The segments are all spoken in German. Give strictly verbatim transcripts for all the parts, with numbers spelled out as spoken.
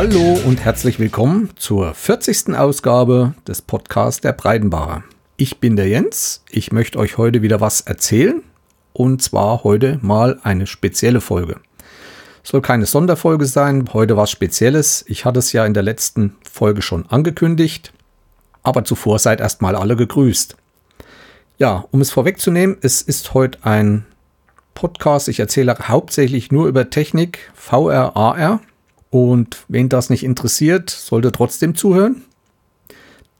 Hallo und herzlich willkommen zur vierzigsten Ausgabe des Podcasts der Breitenbacher. Ich bin der Jens, ich möchte euch heute wieder was erzählen und zwar heute mal eine spezielle Folge. Soll keine Sonderfolge sein, heute was Spezielles. Ich hatte es ja in der letzten Folge schon angekündigt, aber zuvor seid erstmal alle gegrüßt. Ja, um es vorwegzunehmen, es ist heute ein Podcast. Ich erzähle hauptsächlich nur über Technik, V R, A R und wen das nicht interessiert, sollte trotzdem zuhören,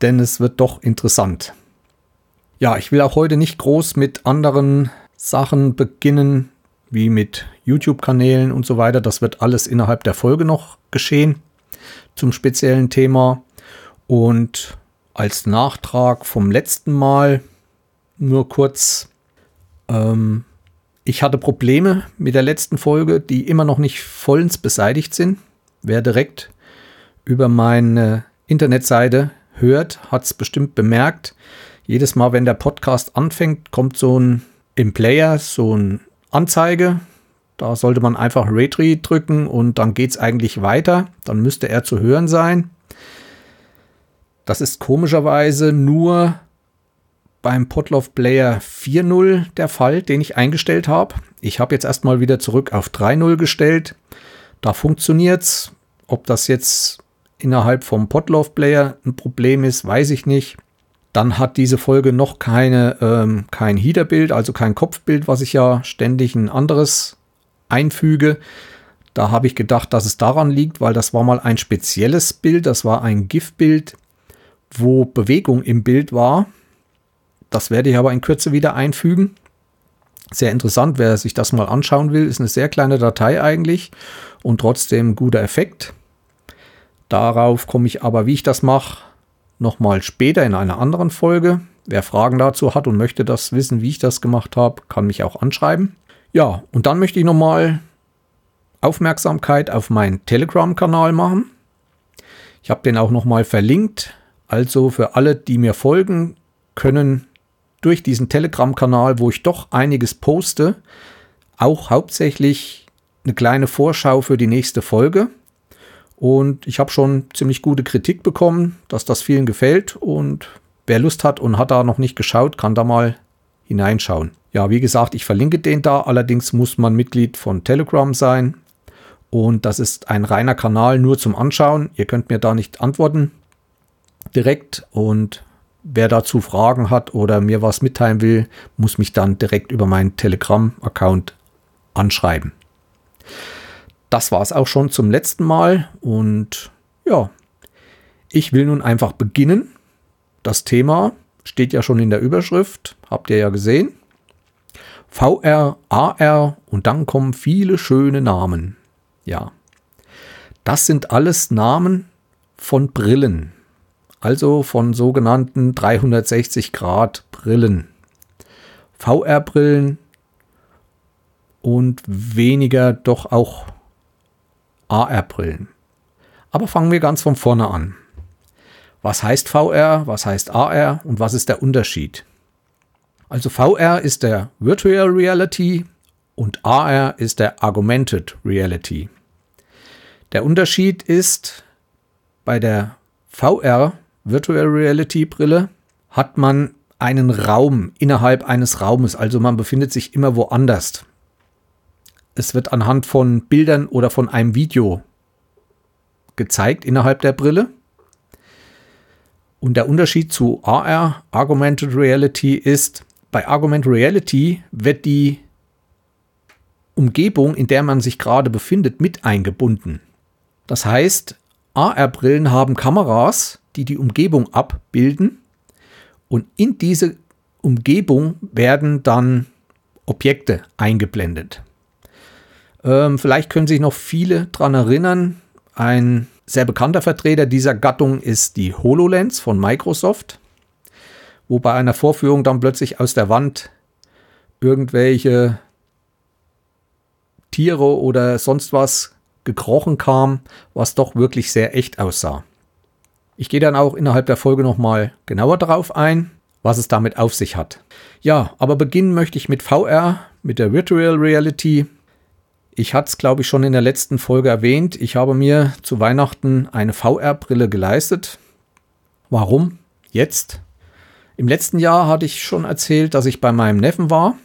denn es wird doch interessant. Ja, ich will auch heute nicht groß mit anderen Sachen beginnen, wie mit YouTube-Kanälen und so weiter. Das wird alles innerhalb der Folge noch geschehen zum speziellen Thema. Und als Nachtrag vom letzten Mal nur kurz, ähm, ich hatte Probleme mit der letzten Folge, die immer noch nicht vollends beseitigt sind. Wer direkt über meine Internetseite hört, hat es bestimmt bemerkt. Jedes Mal, wenn der Podcast anfängt, kommt so ein im Player so ein Anzeige, da sollte man einfach Retry drücken und dann geht es eigentlich weiter, dann müsste er zu hören sein. Das ist komischerweise nur beim Podlove Player vier Punkt null der Fall, den ich eingestellt habe. Ich habe jetzt erstmal wieder zurück auf drei Punkt null gestellt, da funktioniert es. Ob das jetzt innerhalb vom Podlove Player ein Problem ist, weiß ich nicht. Dann hat diese Folge noch keine, ähm, kein Headerbild, also kein Kopfbild, was ich ja ständig ein anderes einfüge. Da habe ich gedacht, dass es daran liegt, weil das war mal ein spezielles Bild. Das war ein GIF-Bild, wo Bewegung im Bild war. Das werde ich aber in Kürze wieder einfügen. Sehr interessant, wer sich das mal anschauen will. Ist eine sehr kleine Datei eigentlich und trotzdem guter Effekt. Darauf komme ich aber, wie ich das mache, nochmal später in einer anderen Folge. Wer Fragen dazu hat und möchte das wissen, wie ich das gemacht habe, kann mich auch anschreiben. Ja, und dann möchte ich nochmal Aufmerksamkeit auf meinen Telegram-Kanal machen. Ich habe den auch nochmal verlinkt. Also für alle, die mir folgen, können durch diesen Telegram-Kanal, wo ich doch einiges poste, auch hauptsächlich eine kleine Vorschau für die nächste Folge. Und ich habe schon ziemlich gute Kritik bekommen, dass das vielen gefällt. Und wer Lust hat und hat da noch nicht geschaut, kann da mal hineinschauen. Ja, wie gesagt, ich verlinke den da. Allerdings muss man Mitglied von Telegram sein. Und das ist ein reiner Kanal nur zum Anschauen. Ihr könnt mir da nicht antworten direkt. Und wer dazu Fragen hat oder mir was mitteilen will, muss mich dann direkt über meinen Telegram-Account anschreiben. Das war es auch schon zum letzten Mal und ja, ich will nun einfach beginnen. Das Thema steht ja schon in der Überschrift, habt ihr ja gesehen. V R, A R und dann kommen viele schöne Namen. Ja, das sind alles Namen von Brillen, also von sogenannten dreihundertsechzig Grad Brillen. V R-Brillen und weniger doch auch A R-Brillen. Aber fangen wir ganz von vorne an. Was heißt V R, was heißt A R und was ist der Unterschied? Also V R ist der Virtual Reality und A R ist der Augmented Reality. Der Unterschied ist, bei der V R Virtual Reality Brille hat man einen Raum innerhalb eines Raumes, also man befindet sich immer woanders. Es wird anhand von Bildern oder von einem Video gezeigt innerhalb der Brille. Und der Unterschied zu A R, Augmented Reality, ist, bei Augmented Reality wird die Umgebung, in der man sich gerade befindet, mit eingebunden. Das heißt, A R-Brillen haben Kameras, die die Umgebung abbilden. Und in diese Umgebung werden dann Objekte eingeblendet. Vielleicht können sich noch viele daran erinnern, ein sehr bekannter Vertreter dieser Gattung ist die HoloLens von Microsoft, wo bei einer Vorführung dann plötzlich aus der Wand irgendwelche Tiere oder sonst was gekrochen kam, was doch wirklich sehr echt aussah. Ich gehe dann auch innerhalb der Folge nochmal genauer darauf ein, was es damit auf sich hat. Ja, aber beginnen möchte ich mit V R, mit der Virtual Reality. Ich hatte es, glaube ich, schon in der letzten Folge erwähnt. Ich habe mir zu Weihnachten eine V R-Brille geleistet. Warum? Jetzt? Im letzten Jahr hatte ich schon erzählt, dass ich bei meinem Neffen war.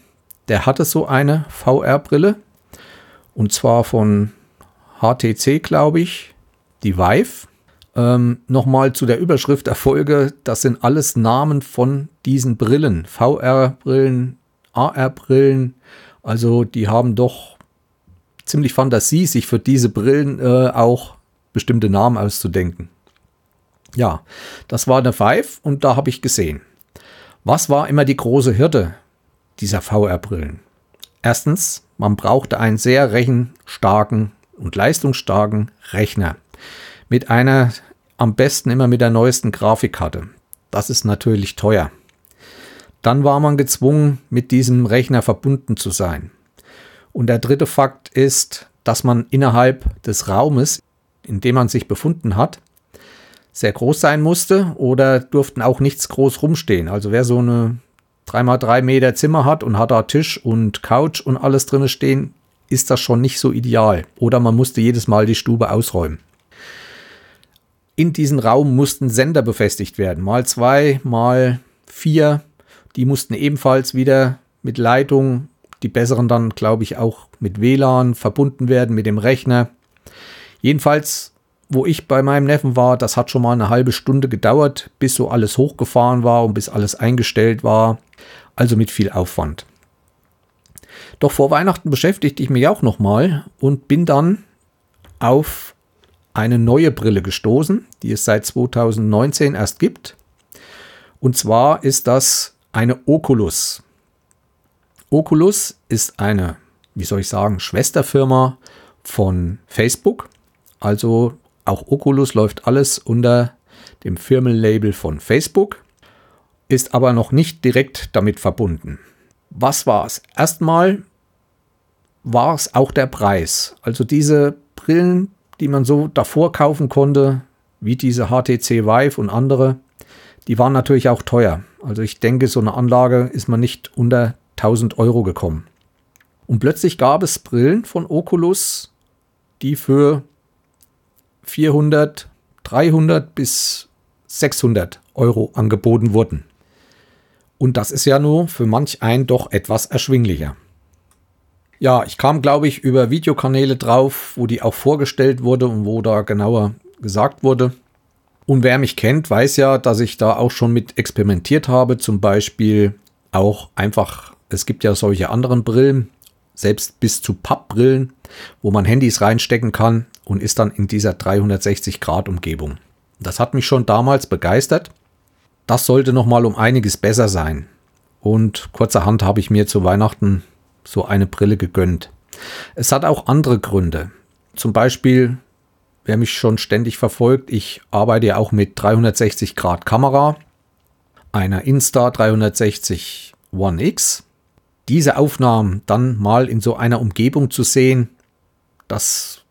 Der hatte so eine V R-Brille. Und zwar von H T C, glaube ich, die Vive. Ähm, Nochmal zu der Überschrift der Folge. Das sind alles Namen von diesen Brillen. V R-Brillen, A R-Brillen. Also die haben doch ziemlich Fantasie, sich für diese Brillen äh, auch bestimmte Namen auszudenken. Ja, das war eine Vive und da habe ich gesehen. Was war immer die große Hürde dieser V R-Brillen? Erstens, man brauchte einen sehr rechenstarken und leistungsstarken Rechner. Mit einer, am besten immer mit der neuesten Grafikkarte. Das ist natürlich teuer. Dann war man gezwungen, mit diesem Rechner verbunden zu sein. Und der dritte Fakt ist, dass man innerhalb des Raumes, in dem man sich befunden hat, sehr groß sein musste oder durften auch nichts groß rumstehen. Also wer so eine drei mal drei Meter Zimmer hat und hat da Tisch und Couch und alles drin stehen, ist das schon nicht so ideal. Oder man musste jedes Mal die Stube ausräumen. In diesen Raum mussten Sender befestigt werden, mal zwei, mal vier. Die mussten ebenfalls wieder mit Leitung, die besseren dann, glaube ich, auch mit W L A N verbunden werden, mit dem Rechner. Jedenfalls, wo ich bei meinem Neffen war, das hat schon mal eine halbe Stunde gedauert, bis so alles hochgefahren war und bis alles eingestellt war. Also mit viel Aufwand. Doch vor Weihnachten beschäftigte ich mich auch nochmal und bin dann auf eine neue Brille gestoßen, die es seit zwanzig neunzehn erst gibt. Und zwar ist das eine Oculus. Oculus ist eine, wie soll ich sagen, Schwesterfirma von Facebook. Also auch Oculus läuft alles unter dem Firmenlabel von Facebook, ist aber noch nicht direkt damit verbunden. Was war es? Erstmal war es auch der Preis. Also diese Brillen, die man so davor kaufen konnte, wie diese H T C Vive und andere, die waren natürlich auch teuer. Also ich denke, so eine Anlage ist man nicht unter tausend Euro gekommen. Und plötzlich gab es Brillen von Oculus, die für vierhundert, dreihundert bis sechshundert Euro angeboten wurden. Und das ist ja nur für manch einen doch etwas erschwinglicher. Ja, ich kam, glaube ich, über Videokanäle drauf, wo die auch vorgestellt wurde und wo da genauer gesagt wurde. Und wer mich kennt, weiß ja, dass ich da auch schon mit experimentiert habe, zum Beispiel auch einfach, es gibt ja solche anderen Brillen, selbst bis zu Pappbrillen, wo man Handys reinstecken kann und ist dann in dieser dreihundertsechzig Grad Umgebung. Das hat mich schon damals begeistert. Das sollte nochmal um einiges besser sein. Und kurzerhand habe ich mir zu Weihnachten so eine Brille gegönnt. Es hat auch andere Gründe. Zum Beispiel, wer mich schon ständig verfolgt, ich arbeite ja auch mit dreihundertsechzig Grad Kamera. Einer Insta dreihundertsechzig One X. Diese Aufnahmen dann mal in so einer Umgebung zu sehen, das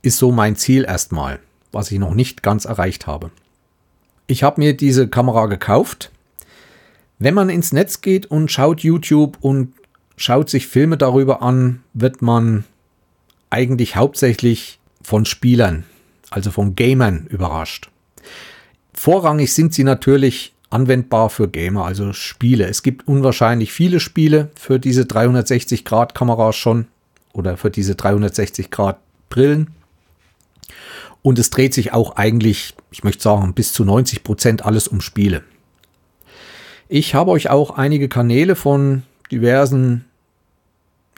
ist so mein Ziel erstmal, was ich noch nicht ganz erreicht habe. Ich habe mir diese Kamera gekauft. Wenn man ins Netz geht und schaut YouTube und schaut sich Filme darüber an, wird man eigentlich hauptsächlich von Spielern, also von Gamern überrascht. Vorrangig sind sie natürlich anwendbar für Gamer, also Spiele. Es gibt unwahrscheinlich viele Spiele für diese dreihundertsechzig Grad Kameras schon oder für diese dreihundertsechzig Grad Brillen. Und es dreht sich auch eigentlich, ich möchte sagen, bis zu neunzig Prozent alles um Spiele. Ich habe euch auch einige Kanäle von diversen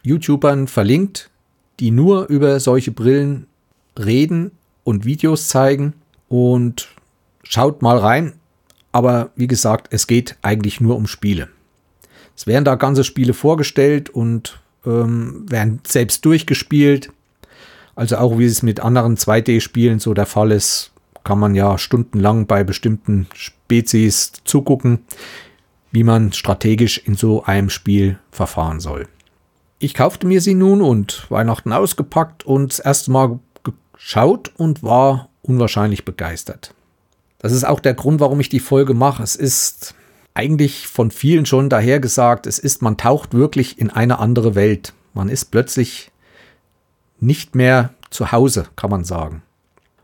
YouTubern verlinkt, die nur über solche Brillen reden und Videos zeigen. Und schaut mal rein. Aber wie gesagt, es geht eigentlich nur um Spiele. Es werden da ganze Spiele vorgestellt und ähm, werden selbst durchgespielt. Also auch wie es mit anderen zwei D Spielen so der Fall ist, kann man ja stundenlang bei bestimmten Spezies zugucken, wie man strategisch in so einem Spiel verfahren soll. Ich kaufte mir sie nun und Weihnachten ausgepackt und das erste Mal geschaut und war unwahrscheinlich begeistert. Das ist auch der Grund, warum ich die Folge mache. Es ist eigentlich von vielen schon daher gesagt, es ist, man taucht wirklich in eine andere Welt. Man ist plötzlich nicht mehr zu Hause, kann man sagen.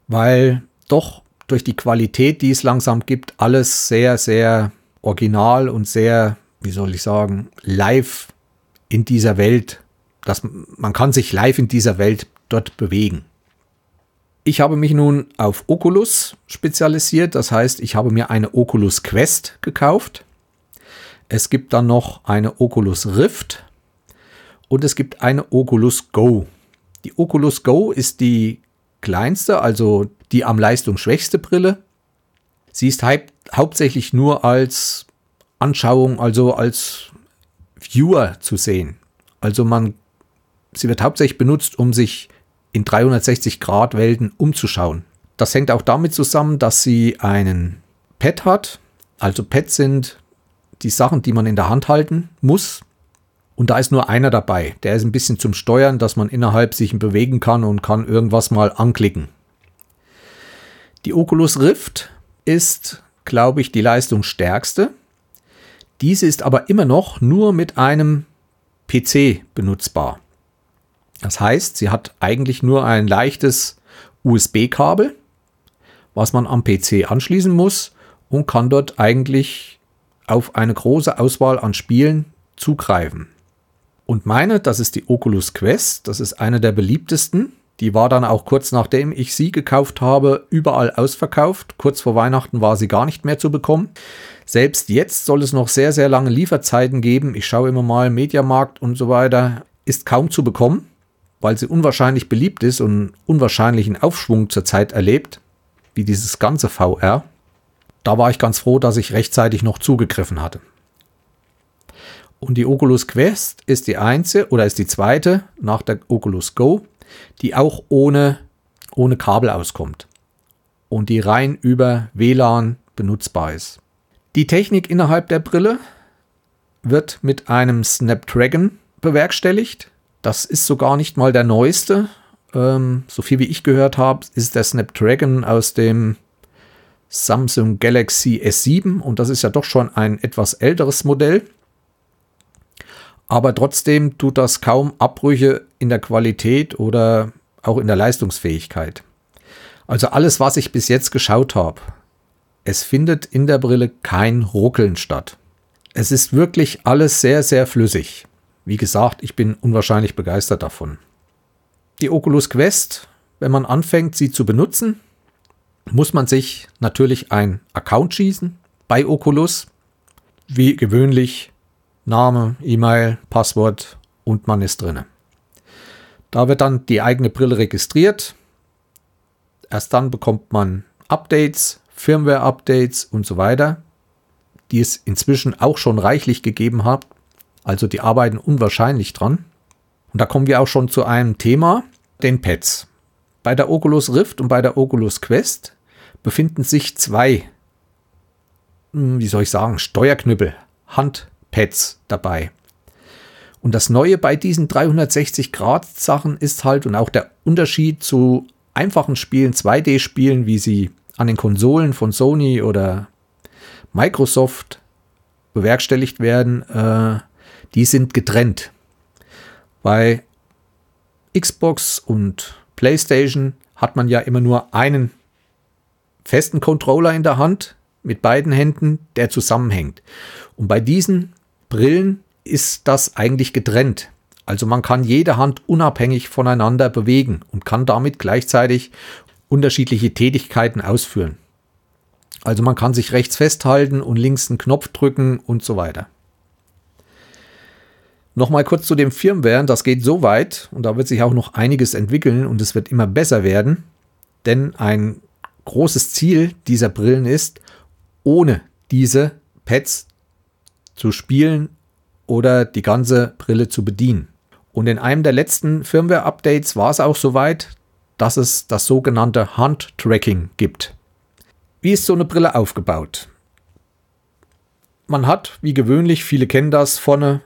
Weil doch durch die Qualität, die es langsam gibt, alles sehr, sehr original und sehr, wie soll ich sagen, live in dieser Welt. Das, man kann sich live in dieser Welt dort bewegen. Ich habe mich nun auf Oculus spezialisiert. Das heißt, ich habe mir eine Oculus Quest gekauft. Es gibt dann noch eine Oculus Rift und es gibt eine Oculus Go. Die Oculus Go ist die kleinste, also die am leistungsschwächste Brille. Sie ist hau- hauptsächlich nur als Anschauung, also als Viewer zu sehen. Also man, sie wird hauptsächlich benutzt, um sich in dreihundertsechzig Grad Welten umzuschauen. Das hängt auch damit zusammen, dass sie einen Pad hat. Also Pads sind die Sachen, die man in der Hand halten muss. Und da ist nur einer dabei. Der ist ein bisschen zum Steuern, dass man innerhalb sich bewegen kann und kann irgendwas mal anklicken. Die Oculus Rift ist, glaube ich, die leistungsstärkste. Diese ist aber immer noch nur mit einem P C benutzbar. Das heißt, sie hat eigentlich nur ein leichtes U S B-Kabel, was man am P C anschließen muss und kann dort eigentlich auf eine große Auswahl an Spielen zugreifen. Und meine, das ist die Oculus Quest, das ist eine der beliebtesten. Die war dann auch kurz nachdem ich sie gekauft habe, überall ausverkauft. Kurz vor Weihnachten war sie gar nicht mehr zu bekommen. Selbst jetzt soll es noch sehr, sehr lange Lieferzeiten geben. Ich schaue immer mal, Mediamarkt und so weiter, ist kaum zu bekommen, weil sie unwahrscheinlich beliebt ist und einen unwahrscheinlichen Aufschwung zurzeit erlebt, wie dieses ganze V R. Da war ich ganz froh, dass ich rechtzeitig noch zugegriffen hatte. Und die Oculus Quest ist die einzige oder ist die zweite nach der Oculus Go, die auch ohne, ohne Kabel auskommt und die rein über W L A N benutzbar ist. Die Technik innerhalb der Brille wird mit einem Snapdragon bewerkstelligt. Das ist sogar nicht mal der neueste. Ähm, so viel wie ich gehört habe, ist der Snapdragon aus dem Samsung Galaxy S sieben und das ist ja doch schon ein etwas älteres Modell. Aber trotzdem tut das kaum Abbrüche in der Qualität oder auch in der Leistungsfähigkeit. Also alles, was ich bis jetzt geschaut habe, es findet in der Brille kein Ruckeln statt. Es ist wirklich alles sehr, sehr flüssig. Wie gesagt, ich bin unwahrscheinlich begeistert davon. Die Oculus Quest, wenn man anfängt, sie zu benutzen, muss man sich natürlich einen Account schießen bei Oculus. Wie gewöhnlich Name, E-Mail, Passwort und man ist drin. Da wird dann die eigene Brille registriert. Erst dann bekommt man Updates, Firmware-Updates und so weiter, die es inzwischen auch schon reichlich gegeben hat. Also die arbeiten unwahrscheinlich dran. Und da kommen wir auch schon zu einem Thema, den Pads. Bei der Oculus Rift und bei der Oculus Quest befinden sich zwei, wie soll ich sagen, Steuerknüppel, Handknüppel. Pads dabei. Und das Neue bei diesen dreihundertsechzig Grad Sachen ist halt und auch der Unterschied zu einfachen Spielen, zwei D Spielen, wie sie an den Konsolen von Sony oder Microsoft bewerkstelligt werden, äh, die sind getrennt. Bei Xbox und PlayStation hat man ja immer nur einen festen Controller in der Hand, mit beiden Händen, der zusammenhängt. Und bei diesen Brillen ist das eigentlich getrennt. Also man kann jede Hand unabhängig voneinander bewegen und kann damit gleichzeitig unterschiedliche Tätigkeiten ausführen. Also man kann sich rechts festhalten und links einen Knopf drücken und so weiter. Nochmal kurz zu dem Firmware. Das geht so weit und da wird sich auch noch einiges entwickeln und es wird immer besser werden. Denn ein großes Ziel dieser Brillen ist, ohne diese Pads zu spielen oder die ganze Brille zu bedienen. Und in einem der letzten Firmware-Updates war es auch soweit, dass es das sogenannte Hand-Tracking gibt. Wie ist so eine Brille aufgebaut? Man hat, wie gewöhnlich, viele kennen das, vorne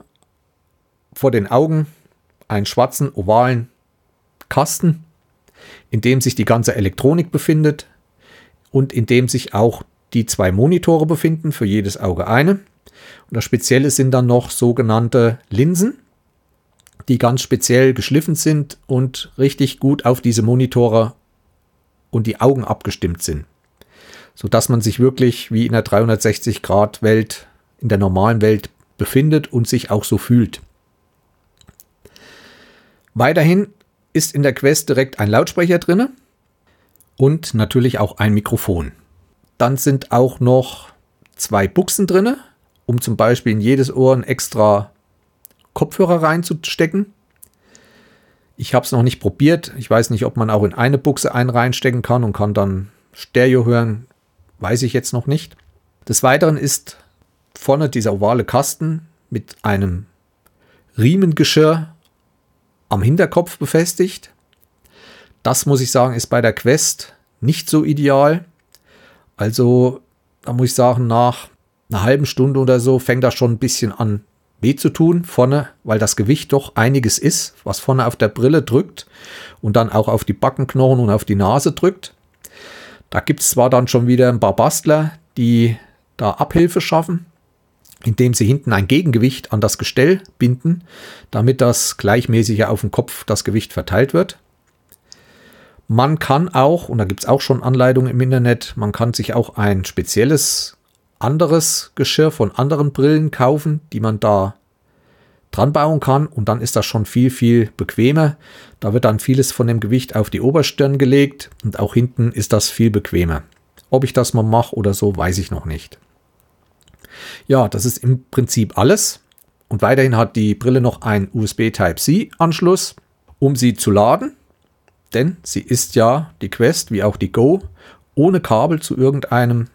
vor den Augen einen schwarzen, ovalen Kasten, in dem sich die ganze Elektronik befindet und in dem sich auch die zwei Monitore befinden, für jedes Auge eine. Und das Spezielle sind dann noch sogenannte Linsen. die ganz speziell geschliffen sind und richtig gut auf diese Monitore und die Augen abgestimmt sind, sodass man sich wirklich wie in der dreihundertsechzig-Grad-Welt, in der normalen Welt befindet und sich auch so fühlt. Weiterhin ist in der Quest direkt ein Lautsprecher drin und natürlich auch ein Mikrofon. Dann sind auch noch zwei Buchsen drin, um zum Beispiel in jedes Ohr einen extra Kopfhörer reinzustecken. Ich habe es noch nicht probiert. Ich weiß nicht, ob man auch in eine Buchse einen reinstecken kann und kann dann Stereo hören. Weiß ich jetzt noch nicht. Des Weiteren ist vorne dieser ovale Kasten mit einem Riemengeschirr am Hinterkopf befestigt. Das, muss ich sagen, ist bei der Quest nicht so ideal. Also, da muss ich sagen, nach einer halben Stunde oder so fängt das schon ein bisschen an weh zu tun vorne, weil das Gewicht doch einiges ist, was vorne auf der Brille drückt und dann auch auf die Backenknochen und auf die Nase drückt. Da gibt es zwar dann schon wieder ein paar Bastler, die da Abhilfe schaffen, indem sie hinten ein Gegengewicht an das Gestell binden, damit das gleichmäßiger auf dem Kopf das Gewicht verteilt wird. Man kann auch, und da gibt es auch schon Anleitungen im Internet, man kann sich auch ein spezielles anderes Geschirr von anderen Brillen kaufen, die man da dran bauen kann, und dann ist das schon viel, viel bequemer. Da wird dann vieles von dem Gewicht auf die Oberstirn gelegt und auch hinten ist das viel bequemer. Ob ich das mal mache oder so, weiß ich noch nicht. Ja, das ist im Prinzip alles. Und weiterhin hat die Brille noch einen U S B Type C Anschluss, um sie zu laden. Denn sie ist ja, die Quest wie auch die Go, ohne Kabel zu irgendeinem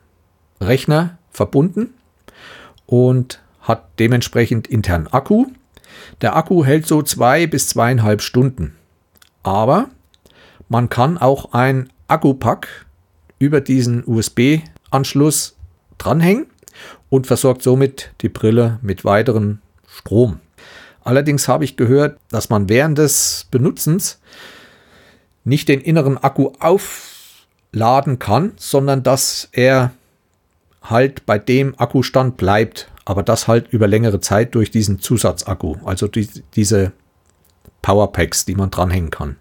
Rechner verbunden und hat dementsprechend internen Akku. Der Akku hält so zwei bis zweieinhalb Stunden. Aber man kann auch ein Akkupack über diesen U S B Anschluss dranhängen und versorgt somit die Brille mit weiterem Strom. Allerdings habe ich gehört, dass man während des Benutzens nicht den inneren Akku aufladen kann, sondern dass er halt bei dem Akkustand bleibt, aber das halt über längere Zeit durch diesen Zusatzakku, also die, diese Powerpacks, die man dranhängen kann.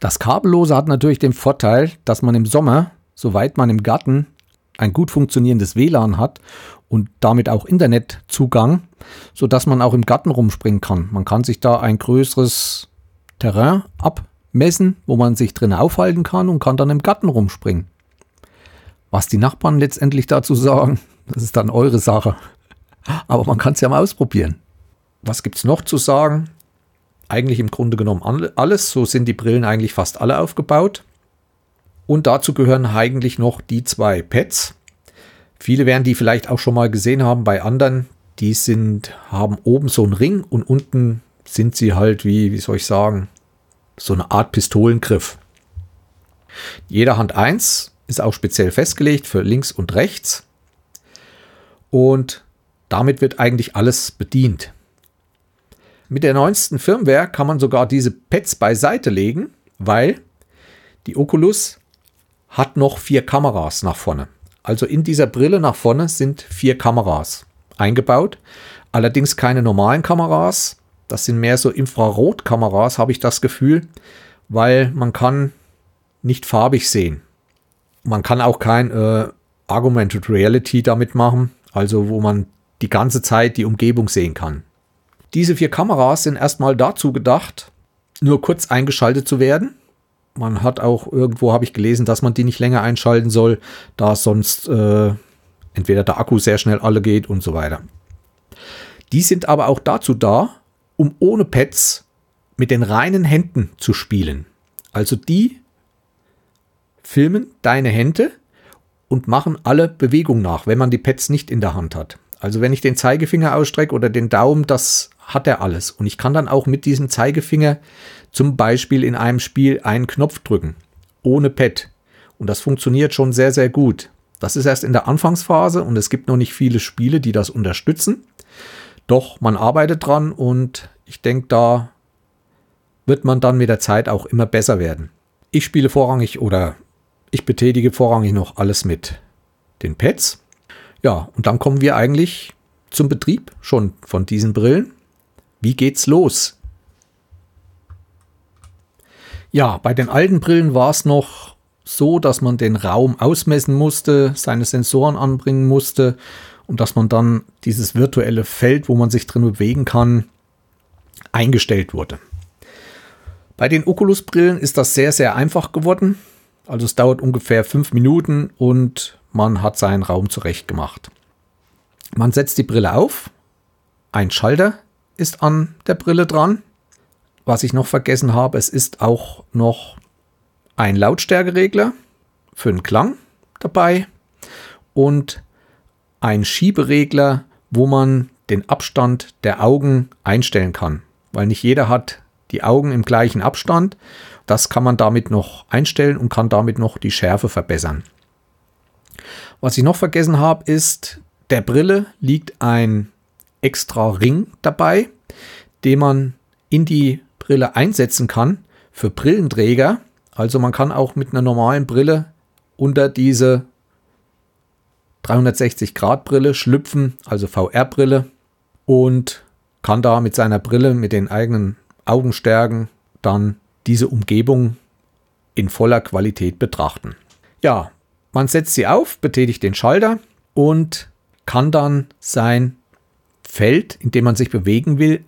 Das Kabellose hat natürlich den Vorteil, dass man im Sommer, soweit man im Garten ein gut funktionierendes W L A N hat und damit auch Internetzugang, sodass man auch im Garten rumspringen kann. Man kann sich da ein größeres Terrain abmessen, wo man sich drin aufhalten kann und kann dann im Garten rumspringen. Was die Nachbarn letztendlich dazu sagen, das ist dann eure Sache. Aber man kann es ja mal ausprobieren. Was gibt es noch zu sagen? Eigentlich im Grunde genommen alles. So sind die Brillen eigentlich fast alle aufgebaut. Und dazu gehören eigentlich noch die zwei Pads. Viele werden die vielleicht auch schon mal gesehen haben bei anderen. Die sind, haben oben so einen Ring und unten sind sie halt wie, wie soll ich sagen, so eine Art Pistolengriff. Jeder Hand eins. Ist auch speziell festgelegt für links und rechts und damit wird eigentlich alles bedient. Mit der neuesten Firmware kann man sogar diese Pads beiseite legen, weil die Oculus hat noch vier Kameras nach vorne. Also in dieser Brille nach vorne sind vier Kameras eingebaut, allerdings keine normalen Kameras. Das sind mehr so Infrarotkameras, habe ich das Gefühl, weil man kann nicht farbig sehen. Man kann auch kein äh, Augmented Reality damit machen, also wo man die ganze Zeit die Umgebung sehen kann. Diese vier Kameras sind erstmal dazu gedacht, nur kurz eingeschaltet zu werden. Man hat auch, irgendwo habe ich gelesen, dass man die nicht länger einschalten soll, da sonst äh, entweder der Akku sehr schnell alle geht und so weiter. Die sind aber auch dazu da, um ohne Pads mit den reinen Händen zu spielen. Also die filmen deine Hände und machen alle Bewegungen nach, wenn man die Pads nicht in der Hand hat. Also wenn ich den Zeigefinger ausstrecke oder den Daumen, das hat er alles. Und ich kann dann auch mit diesem Zeigefinger zum Beispiel in einem Spiel einen Knopf drücken, ohne Pad. Und das funktioniert schon sehr, sehr gut. Das ist erst in der Anfangsphase und es gibt noch nicht viele Spiele, die das unterstützen. Doch man arbeitet dran und ich denke, da wird man dann mit der Zeit auch immer besser werden. Ich spiele vorrangig oder Ich betätige vorrangig noch alles mit den Pads. Ja, und dann kommen wir eigentlich zum Betrieb schon von diesen Brillen. Wie geht's los? Ja, bei den alten Brillen war es noch so, dass man den Raum ausmessen musste, seine Sensoren anbringen musste und dass man dann dieses virtuelle Feld, wo man sich drin bewegen kann, eingestellt wurde. Bei den Oculus-Brillen ist das sehr, sehr einfach geworden. Also es dauert ungefähr fünf Minuten und man hat seinen Raum zurecht gemacht. Man setzt die Brille auf, ein Schalter ist an der Brille dran. Was ich noch vergessen habe, es ist auch noch ein Lautstärkeregler für den Klang dabei und ein Schieberegler, wo man den Abstand der Augen einstellen kann, weil nicht jeder hat die Augen im gleichen Abstand. Das kann man damit noch einstellen und kann damit noch die Schärfe verbessern. Was ich noch vergessen habe, ist, der Brille liegt ein extra Ring dabei, den man in die Brille einsetzen kann für Brillenträger. Also man kann auch mit einer normalen Brille unter diese dreihundertsechzig Grad Brille schlüpfen, also V R-Brille, und kann da mit seiner Brille, mit den eigenen Augenstärken dann diese Umgebung in voller Qualität betrachten. Ja, man setzt sie auf, betätigt den Schalter und kann dann sein Feld, in dem man sich bewegen will,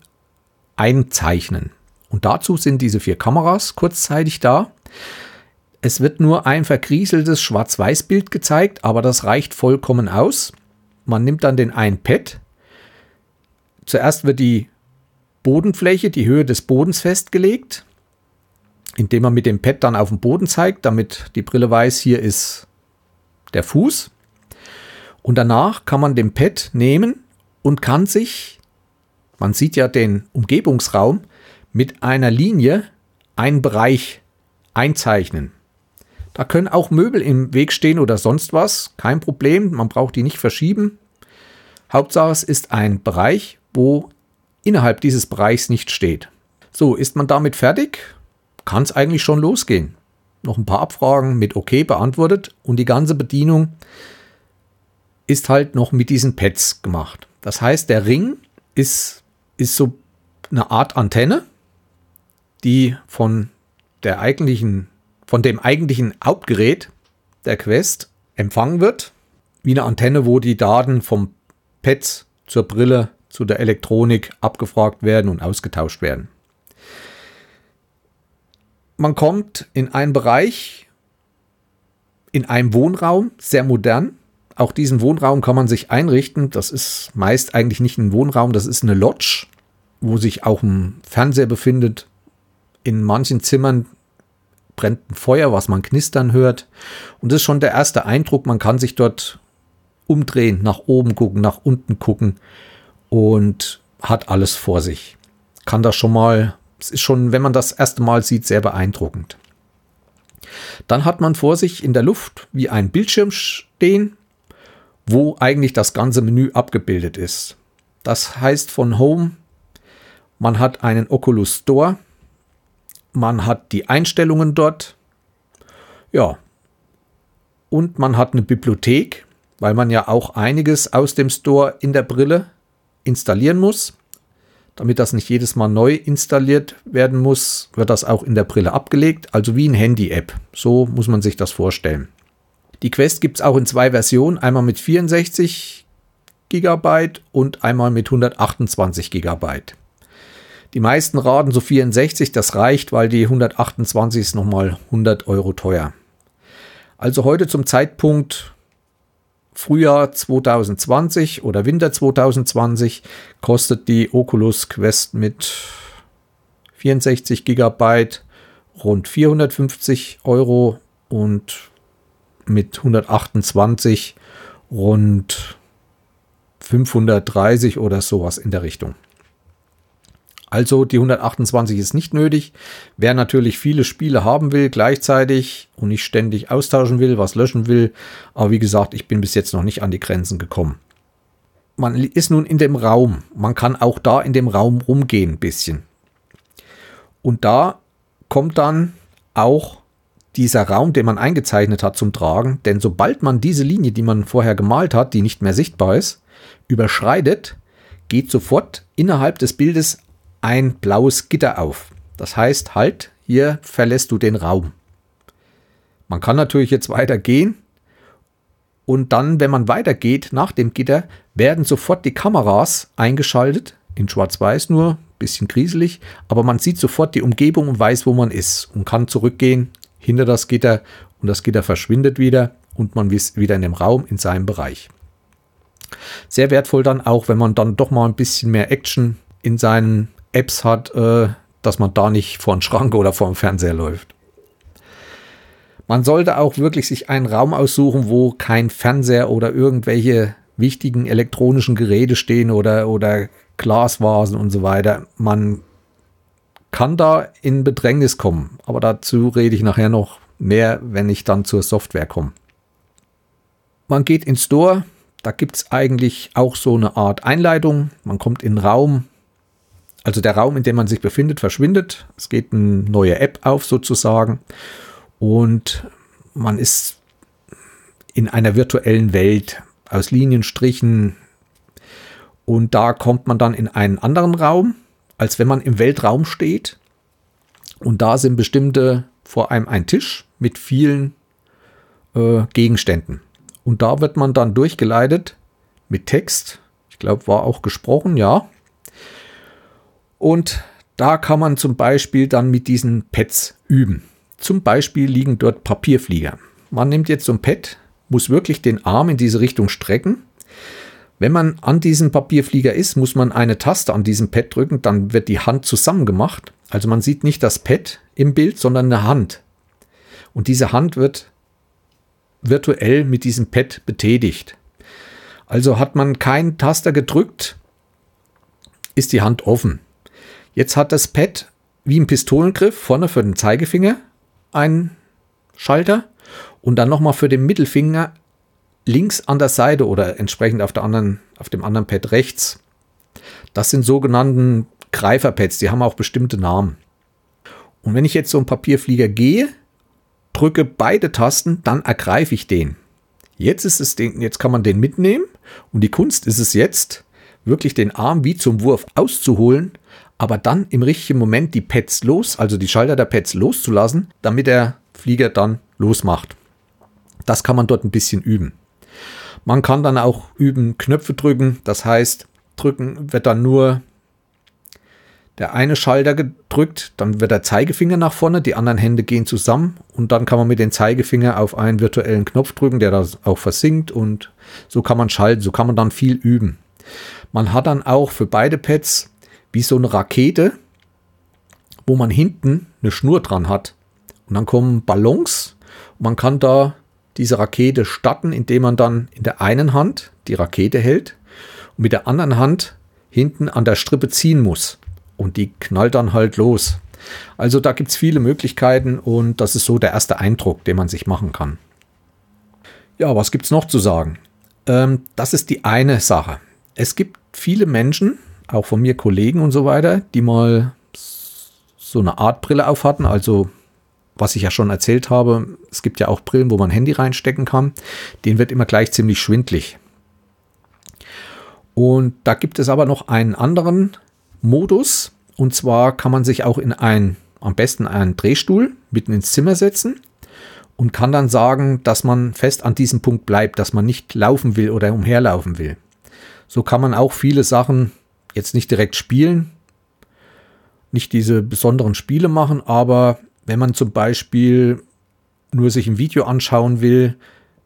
einzeichnen. Und dazu sind diese vier Kameras kurzzeitig da. Es wird nur ein vergrieseltes Schwarz-Weiß-Bild gezeigt, aber das reicht vollkommen aus. Man nimmt dann den ein Pad. Zuerst wird die Bodenfläche, die Höhe des Bodens festgelegt, indem man mit dem Pad dann auf den Boden zeigt, damit die Brille weiß, hier ist der Fuß. Und danach kann man den Pad nehmen und kann sich, man sieht ja den Umgebungsraum, mit einer Linie einen Bereich einzeichnen. Da können auch Möbel im Weg stehen oder sonst was, kein Problem, man braucht die nicht verschieben. Hauptsache es ist ein Bereich, wo innerhalb dieses Bereichs nicht steht. So, ist man damit fertig, kann es eigentlich schon losgehen. Noch ein paar Abfragen mit OK beantwortet und die ganze Bedienung ist halt noch mit diesen Pads gemacht. Das heißt, der Ring ist, ist so eine Art Antenne, die von, der eigentlichen, von dem eigentlichen Hauptgerät der Quest empfangen wird. Wie eine Antenne, wo die Daten vom Pad zur Brille zu der Elektronik abgefragt werden und ausgetauscht werden. Man kommt in einen Bereich, in einem Wohnraum, sehr modern. Auch diesen Wohnraum kann man sich einrichten. Das ist meist eigentlich nicht ein Wohnraum, das ist eine Lodge, wo sich auch ein Fernseher befindet. In manchen Zimmern brennt ein Feuer, was man knistern hört. Und das ist schon der erste Eindruck. Man kann sich dort umdrehen, nach oben gucken, nach unten gucken. Und hat alles vor sich. Kann das schon mal, es ist schon, wenn man das erste Mal sieht, sehr beeindruckend. Dann hat man vor sich in der Luft wie ein Bildschirm stehen, wo eigentlich das ganze Menü abgebildet ist. Das heißt von Home, man hat einen Oculus Store, man hat die Einstellungen dort, ja, und man hat eine Bibliothek, weil man ja auch einiges aus dem Store in der Brille installieren muss. Damit das nicht jedes Mal neu installiert werden muss, wird das auch in der Brille abgelegt, also wie ein Handy-App. So muss man sich das vorstellen. Die Quest gibt es auch in zwei Versionen, einmal mit vierundsechzig Gigabyte und einmal mit hundertachtundzwanzig Gigabyte. Die meisten raten so vierundsechzig, das reicht, weil die hundertachtundzwanzig ist nochmal hundert Euro teuer. Also heute zum Zeitpunkt Frühjahr zwanzig zwanzig oder Winter zwanzig zwanzig kostet die Oculus Quest mit vierundsechzig Gigabyte rund vierhundertfünfzig Euro und mit hundertachtundzwanzig rund fünfhundertdreißig oder sowas in der Richtung. Also die hundertachtundzwanzig ist nicht nötig. Wer natürlich viele Spiele haben will gleichzeitig und nicht ständig austauschen will, was löschen will. Aber wie gesagt, ich bin bis jetzt noch nicht an die Grenzen gekommen. Man ist nun in dem Raum. Man kann auch da in dem Raum rumgehen ein bisschen. Und da kommt dann auch dieser Raum, den man eingezeichnet hat, zum Tragen. Denn sobald man diese Linie, die man vorher gemalt hat, die nicht mehr sichtbar ist, überschreitet, geht sofort innerhalb des Bildes ein blaues Gitter auf. Das heißt halt, hier verlässt du den Raum. Man kann natürlich jetzt weitergehen und dann, wenn man weitergeht nach dem Gitter, werden sofort die Kameras eingeschaltet, in schwarz-weiß nur, ein bisschen grieselig, aber man sieht sofort die Umgebung und weiß, wo man ist und kann zurückgehen hinter das Gitter und das Gitter verschwindet wieder und man ist wieder in dem Raum, in seinem Bereich. Sehr wertvoll dann auch, wenn man dann doch mal ein bisschen mehr Action in seinen Apps hat, dass man da nicht vor den Schrank oder vor dem Fernseher läuft. Man sollte auch wirklich sich einen Raum aussuchen, wo kein Fernseher oder irgendwelche wichtigen elektronischen Geräte stehen oder, oder Glasvasen und so weiter. Man kann da in Bedrängnis kommen, aber dazu rede ich nachher noch mehr, wenn ich dann zur Software komme. Man geht ins Store, da gibt es eigentlich auch so eine Art Einleitung. Man kommt in den Raum, also der Raum, in dem man sich befindet, verschwindet. Es geht eine neue App auf sozusagen und man ist in einer virtuellen Welt aus Linien, Strichen und da kommt man dann in einen anderen Raum, als wenn man im Weltraum steht und da sind bestimmte, vor allem ein Tisch mit vielen äh, Gegenständen und da wird man dann durchgeleitet mit Text, ich glaube war auch gesprochen, ja, und da kann man zum Beispiel dann mit diesen Pads üben, zum Beispiel liegen dort Papierflieger, man nimmt jetzt so ein Pad, muss wirklich den Arm in diese Richtung strecken. Wenn man an diesem Papierflieger ist, muss man eine Taste an diesem Pad drücken, dann wird die Hand zusammengemacht. Also man sieht nicht das Pad im Bild, sondern eine Hand. Und diese Hand wird virtuell mit diesem Pad betätigt. Also hat man keinen Taster gedrückt, ist die Hand offen. Jetzt hat das Pad wie ein Pistolengriff vorne für den Zeigefinger einen Schalter. Und dann nochmal für den Mittelfinger links an der Seite oder entsprechend auf der anderen, auf dem anderen Pad rechts. Das sind sogenannten Greiferpads, die haben auch bestimmte Namen. Und wenn ich jetzt so einen Papierflieger gehe, drücke beide Tasten, dann ergreife ich den. Jetzt ist es den, jetzt kann man den mitnehmen und die Kunst ist es jetzt, wirklich den Arm wie zum Wurf auszuholen, aber dann im richtigen Moment die Pads los, also die Schalter der Pads loszulassen, damit der Flieger dann losmacht. Das kann man dort ein bisschen üben. Man kann dann auch üben, Knöpfe drücken. Das heißt, drücken wird dann nur der eine Schalter gedrückt, dann wird der Zeigefinger nach vorne, die anderen Hände gehen zusammen und dann kann man mit dem Zeigefinger auf einen virtuellen Knopf drücken, der da auch versinkt und so kann man schalten, so kann man dann viel üben. Man hat dann auch für beide Pads wie so eine Rakete, wo man hinten eine Schnur dran hat und dann kommen Ballons. Man kann da diese Rakete starten, indem man dann in der einen Hand die Rakete hält und mit der anderen Hand hinten an der Strippe ziehen muss. Und die knallt dann halt los. Also da gibt es viele Möglichkeiten und das ist so der erste Eindruck, den man sich machen kann. Ja, was gibt es noch zu sagen? Ähm, das ist die eine Sache. Es gibt viele Menschen, auch von mir Kollegen und so weiter, die mal so eine Art Brille auf hatten, also was ich ja schon erzählt habe, es gibt ja auch Brillen, wo man Handy reinstecken kann. Den wird immer gleich ziemlich schwindlig. Und da gibt es aber noch einen anderen Modus. Und zwar kann man sich auch in einen, am besten einen Drehstuhl mitten ins Zimmer setzen und kann dann sagen, dass man fest an diesem Punkt bleibt, dass man nicht laufen will oder umherlaufen will. So kann man auch viele Sachen jetzt nicht direkt spielen, nicht diese besonderen Spiele machen, aber wenn man zum Beispiel nur sich ein Video anschauen will,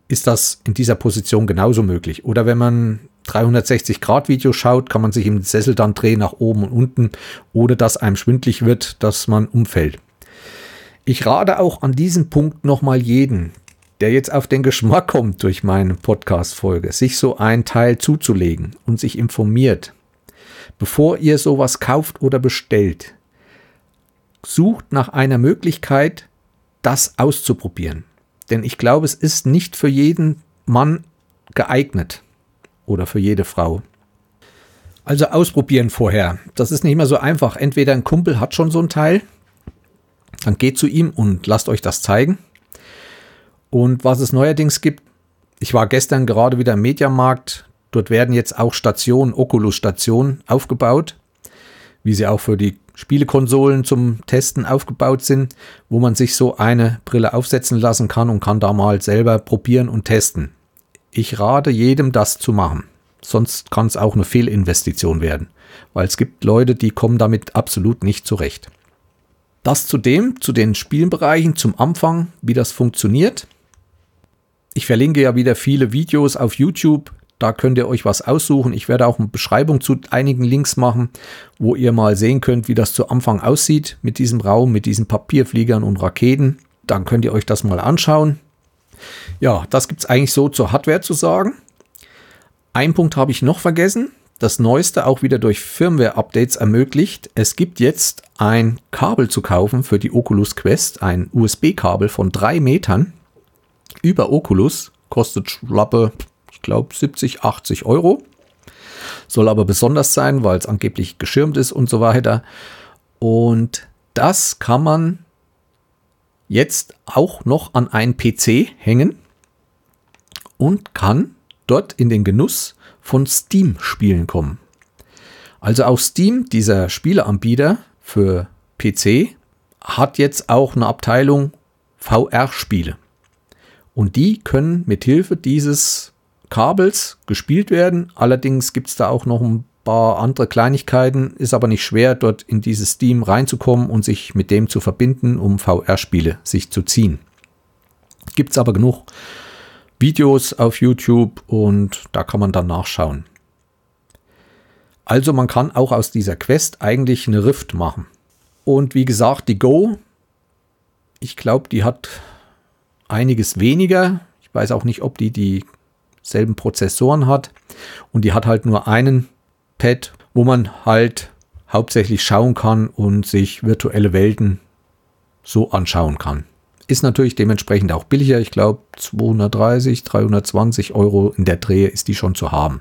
ist das in dieser Position genauso möglich. Oder wenn man dreihundertsechzig Grad Video schaut, kann man sich im Sessel dann drehen nach oben und unten, ohne dass einem schwindlig wird, dass man umfällt. Ich rate auch an diesem Punkt nochmal jeden, der jetzt auf den Geschmack kommt durch meine Podcast-Folge, sich so einen Teil zuzulegen und sich informiert. Bevor ihr sowas kauft oder bestellt, sucht nach einer Möglichkeit, das auszuprobieren. Denn ich glaube, es ist nicht für jeden Mann geeignet oder für jede Frau. Also ausprobieren vorher. Das ist nicht mehr so einfach. Entweder ein Kumpel hat schon so ein Teil, dann geht zu ihm und lasst euch das zeigen. Und was es neuerdings gibt, ich war gestern gerade wieder im Mediamarkt, dort werden jetzt auch Stationen, Oculus-Stationen aufgebaut, wie sie auch für die Spielekonsolen zum Testen aufgebaut sind, wo man sich so eine Brille aufsetzen lassen kann und kann da mal selber probieren und testen. Ich rate jedem, das zu machen. Sonst kann es auch eine Fehlinvestition werden, weil es gibt Leute, die kommen damit absolut nicht zurecht. Das zudem zu den Spielbereichen zum Anfang, wie das funktioniert. Ich verlinke ja wieder viele Videos auf YouTube, da könnt ihr euch was aussuchen. Ich werde auch eine Beschreibung zu einigen Links machen, wo ihr mal sehen könnt, wie das zu Anfang aussieht mit diesem Raum, mit diesen Papierfliegern und Raketen. Dann könnt ihr euch das mal anschauen. Ja, das gibt es eigentlich so zur Hardware zu sagen. Ein Punkt habe ich noch vergessen. Das Neueste auch wieder durch Firmware-Updates ermöglicht. Es gibt jetzt ein Kabel zu kaufen für die Oculus Quest. Ein U S B-Kabel von drei Metern über Oculus. Kostet schlappe, ich glaube, siebzig, achtzig Euro. Soll aber besonders sein, weil es angeblich geschirmt ist und so weiter. Und das kann man jetzt auch noch an einen P C hängen und kann dort in den Genuss von Steam-Spielen kommen. Also auch Steam, dieser Spieleanbieter für P C, hat jetzt auch eine Abteilung V R-Spiele. Und die können mithilfe dieses Kabels gespielt werden. Allerdings gibt es da auch noch ein paar andere Kleinigkeiten. Ist aber nicht schwer, dort in dieses Steam reinzukommen und sich mit dem zu verbinden, um V R-Spiele sich zu ziehen. Gibt es aber genug Videos auf YouTube und da kann man dann nachschauen. Also man kann auch aus dieser Quest eigentlich eine Rift machen. Und wie gesagt, die Go, ich glaube, die hat einiges weniger. Ich weiß auch nicht, ob die dieselben Prozessoren hat. Und die hat halt nur einen Pad, wo man halt hauptsächlich schauen kann und sich virtuelle Welten so anschauen kann. Ist natürlich dementsprechend auch billiger. Ich glaube, zweihundertdreißig, dreihundertzwanzig Euro in der Dreh ist die schon zu haben.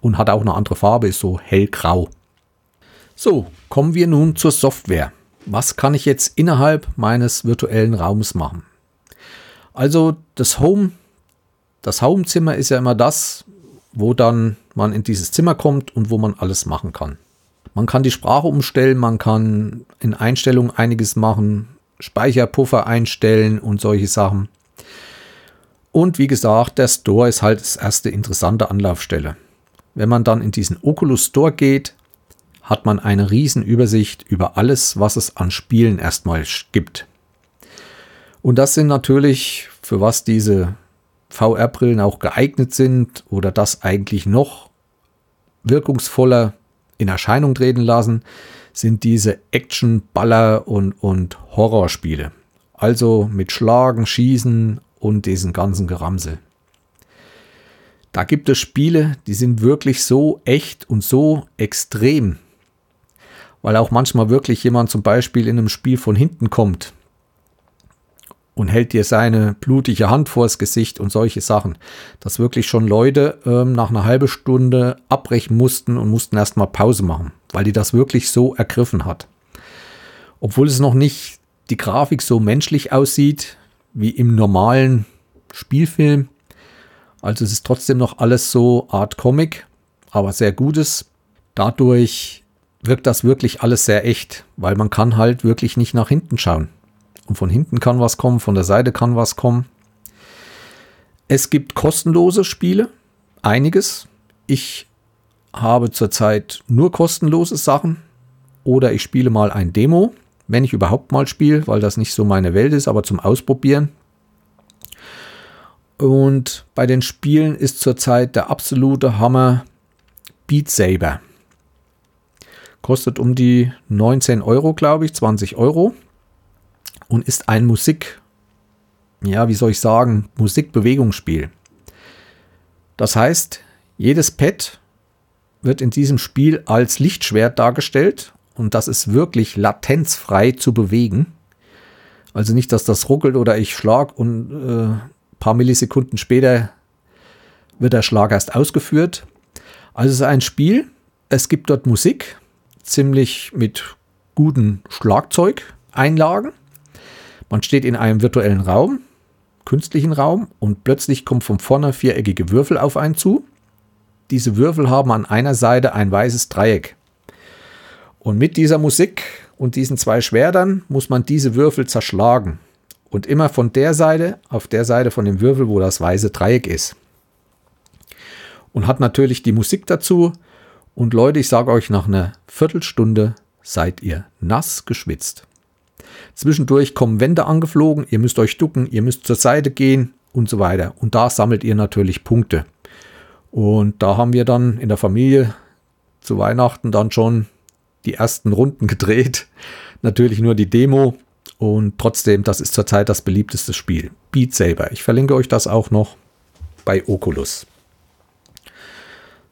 Und hat auch eine andere Farbe, ist so hellgrau. So, kommen wir nun zur Software. Was kann ich jetzt innerhalb meines virtuellen Raums machen? Also das Home, das Homezimmer ist ja immer das, wo dann man in dieses Zimmer kommt und wo man alles machen kann. Man kann die Sprache umstellen, man kann in Einstellungen einiges machen, Speicherpuffer einstellen und solche Sachen. Und wie gesagt, der Store ist halt das erste interessante Anlaufstelle. Wenn man dann in diesen Oculus Store geht, hat man eine riesen Übersicht über alles, was es an Spielen erstmal gibt. Und das sind natürlich, für was diese V R-Brillen auch geeignet sind oder das eigentlich noch wirkungsvoller in Erscheinung treten lassen, sind diese Action-, Baller- und, und Horrorspiele. Also mit Schlagen, Schießen und diesen ganzen Geramsel. Da gibt es Spiele, die sind wirklich so echt und so extrem. Weil auch manchmal wirklich jemand zum Beispiel in einem Spiel von hinten kommt und hält dir seine blutige Hand vors Gesicht und solche Sachen. Dass wirklich schon Leute ähm, nach einer halben Stunde abbrechen mussten und mussten erstmal Pause machen, weil die das wirklich so ergriffen hat. Obwohl es noch nicht die Grafik so menschlich aussieht wie im normalen Spielfilm. Also es ist trotzdem noch alles so Art Comic, aber sehr Gutes. Dadurch wirkt das wirklich alles sehr echt, weil man kann halt wirklich nicht nach hinten schauen. Und von hinten kann was kommen, von der Seite kann was kommen. Es gibt kostenlose Spiele, einiges. Ich habe zurzeit nur kostenlose Sachen oder ich spiele mal ein Demo, wenn ich überhaupt mal spiele, weil das nicht so meine Welt ist, aber zum Ausprobieren. Und bei den Spielen ist zurzeit der absolute Hammer Beat Saber. Kostet um die neunzehn Euro, glaube ich, zwanzig Euro. Und ist ein Musik, ja, wie soll ich sagen, Musikbewegungsspiel. Das heißt, jedes Pad wird in diesem Spiel als Lichtschwert dargestellt und das ist wirklich latenzfrei zu bewegen. Also nicht, dass das ruckelt oder ich schlag und äh, ein paar Millisekunden später wird der Schlag erst ausgeführt. Also es ist ein Spiel, es gibt dort Musik, ziemlich mit guten Schlagzeugeinlagen. Man steht in einem virtuellen Raum, künstlichen Raum, und plötzlich kommen von vorne viereckige Würfel auf einen zu. Diese Würfel haben an einer Seite ein weißes Dreieck. Und mit dieser Musik und diesen zwei Schwertern muss man diese Würfel zerschlagen. Und immer von der Seite, auf der Seite von dem Würfel, wo das weiße Dreieck ist. Und hat natürlich die Musik dazu. Und Leute, ich sage euch, nach einer Viertelstunde seid ihr nass geschwitzt. Zwischendurch kommen Wände angeflogen, ihr müsst euch ducken, ihr müsst zur Seite gehen und so weiter. Und da sammelt ihr natürlich Punkte. Und da haben wir dann in der Familie zu Weihnachten dann schon die ersten Runden gedreht. Natürlich nur die Demo. Und trotzdem, das ist zurzeit das beliebteste Spiel. Beat Saber. Ich verlinke euch das auch noch bei Oculus.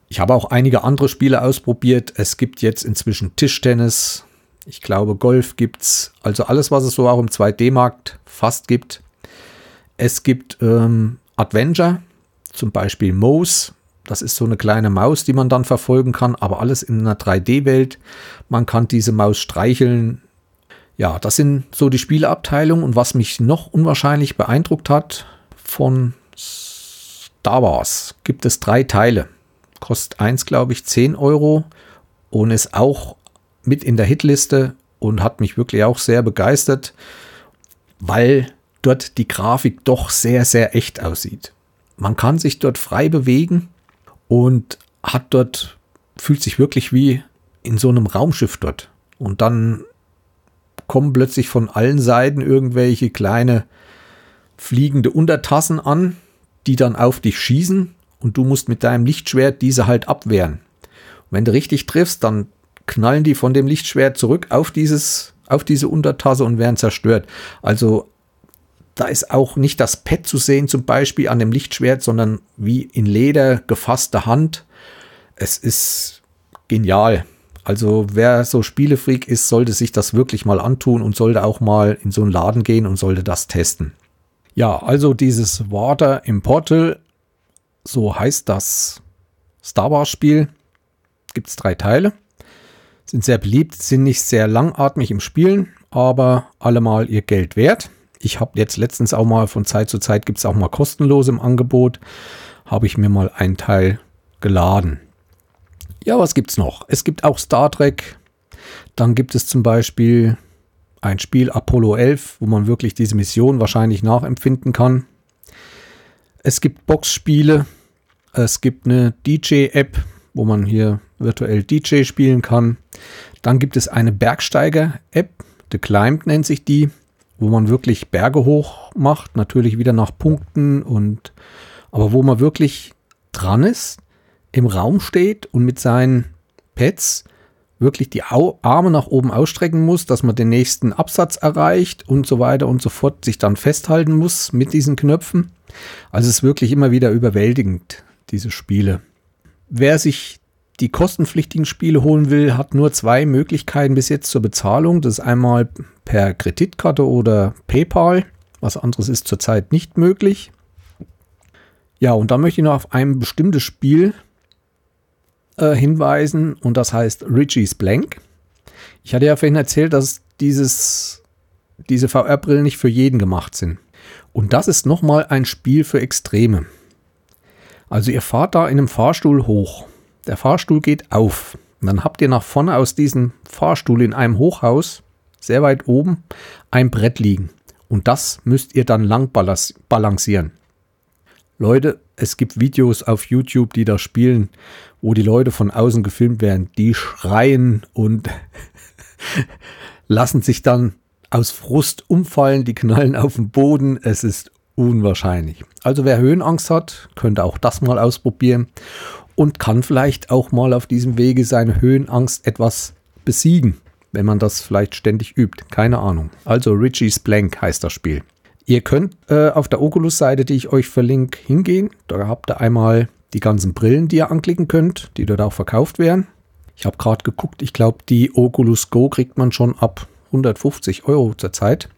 Ich habe auch einige andere Spiele ausprobiert. Es gibt jetzt inzwischen Tischtennis. Ich glaube, Golf gibt's. Also alles, was es so auch im zwei D Markt fast gibt. Es gibt ähm, Adventure, zum Beispiel Moos. Das ist so eine kleine Maus, die man dann verfolgen kann, aber alles in einer drei D Welt. Man kann diese Maus streicheln. Ja, das sind so die Spieleabteilungen. Und was mich noch unwahrscheinlich beeindruckt hat, von Star Wars gibt es drei Teile. Kostet eins, glaube ich, zehn Euro und ist auch mit in der Hitliste und hat mich wirklich auch sehr begeistert, weil dort die Grafik doch sehr, sehr echt aussieht. Man kann sich dort frei bewegen und hat dort, fühlt sich wirklich wie in so einem Raumschiff dort. Und dann kommen plötzlich von allen Seiten irgendwelche kleine fliegende Untertassen an, die dann auf dich schießen und du musst mit deinem Lichtschwert diese halt abwehren. Und wenn du richtig triffst, dann knallen die von dem Lichtschwert zurück auf dieses, auf diese Untertasse und werden zerstört. Also da ist auch nicht das Pad zu sehen, zum Beispiel an dem Lichtschwert, sondern wie in Leder gefasste Hand. Es ist genial. Also wer so Spielefreak ist, sollte sich das wirklich mal antun und sollte auch mal in so einen Laden gehen und sollte das testen. Ja, also dieses Water im Portal, so heißt das Star Wars Spiel, gibt es drei Teile. Sind sehr beliebt, sind nicht sehr langatmig im Spielen, aber allemal ihr Geld wert. Ich habe jetzt letztens auch mal, von Zeit zu Zeit gibt es auch mal kostenlos im Angebot, habe ich mir mal einen Teil geladen. Ja, was gibt's noch? Es gibt auch Star Trek. Dann gibt es zum Beispiel ein Spiel Apollo elf, wo man wirklich diese Mission wahrscheinlich nachempfinden kann. Es gibt Boxspiele. Es gibt eine D J App, wo man hier virtuell D J spielen kann. Dann gibt es eine Bergsteiger-App, The Climb nennt sich die, wo man wirklich Berge hoch macht, natürlich wieder nach Punkten, und aber wo man wirklich dran ist, im Raum steht und mit seinen Pads wirklich die Au- Arme nach oben ausstrecken muss, dass man den nächsten Absatz erreicht und so weiter und so fort, sich dann festhalten muss mit diesen Knöpfen. Also es ist wirklich immer wieder überwältigend, diese Spiele. Wer sich die kostenpflichtigen Spiele holen will, hat nur zwei Möglichkeiten bis jetzt zur Bezahlung. Das ist einmal per Kreditkarte oder PayPal. Was anderes ist zurzeit nicht möglich. Ja, und da möchte ich noch auf ein bestimmtes Spiel äh, hinweisen. Und das heißt Richie's Blank. Ich hatte ja vorhin erzählt, dass dieses, diese V R-Brillen nicht für jeden gemacht sind. Und das ist nochmal ein Spiel für Extreme. Also ihr fahrt da in einem Fahrstuhl hoch. Der Fahrstuhl geht auf. Und dann habt ihr nach vorne aus diesem Fahrstuhl in einem Hochhaus, sehr weit oben, ein Brett liegen. Und das müsst ihr dann lang balancieren. Leute, es gibt Videos auf YouTube, die da spielen, wo die Leute von außen gefilmt werden. Die schreien und lassen sich dann aus Frust umfallen. Die knallen auf den Boden. Es ist unwahrscheinlich. Also wer Höhenangst hat, könnte auch das mal ausprobieren und kann vielleicht auch mal auf diesem Wege seine Höhenangst etwas besiegen, wenn man das vielleicht ständig übt. Keine Ahnung. Also Richie's Blank heißt das Spiel. Ihr könnt äh, auf der Oculus-Seite, die ich euch verlinke, hingehen. Da habt ihr einmal die ganzen Brillen, die ihr anklicken könnt, die dort auch verkauft werden. Ich habe gerade geguckt, ich glaube, die Oculus Go kriegt man schon ab hundertfünfzig Euro zurzeit.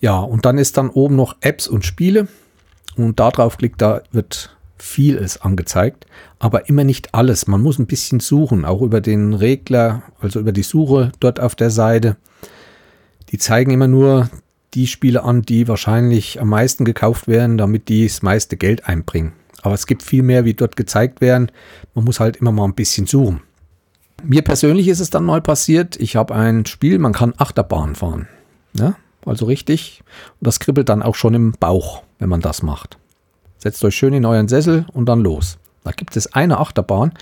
Ja, und dann ist dann oben noch Apps und Spiele. Und da drauf klickt, da wird vieles angezeigt, aber immer nicht alles. Man muss ein bisschen suchen, auch über den Regler, also über die Suche dort auf der Seite. Die zeigen immer nur die Spiele an, die wahrscheinlich am meisten gekauft werden, damit die das meiste Geld einbringen. Aber es gibt viel mehr, wie dort gezeigt werden. Man muss halt immer mal ein bisschen suchen. Mir persönlich ist es dann mal passiert, ich habe ein Spiel, man kann Achterbahn fahren. Ja, also richtig. Und das kribbelt dann auch schon im Bauch, wenn man das macht. Setzt euch schön in euren Sessel und dann los. Da gibt es eine Achterbahn,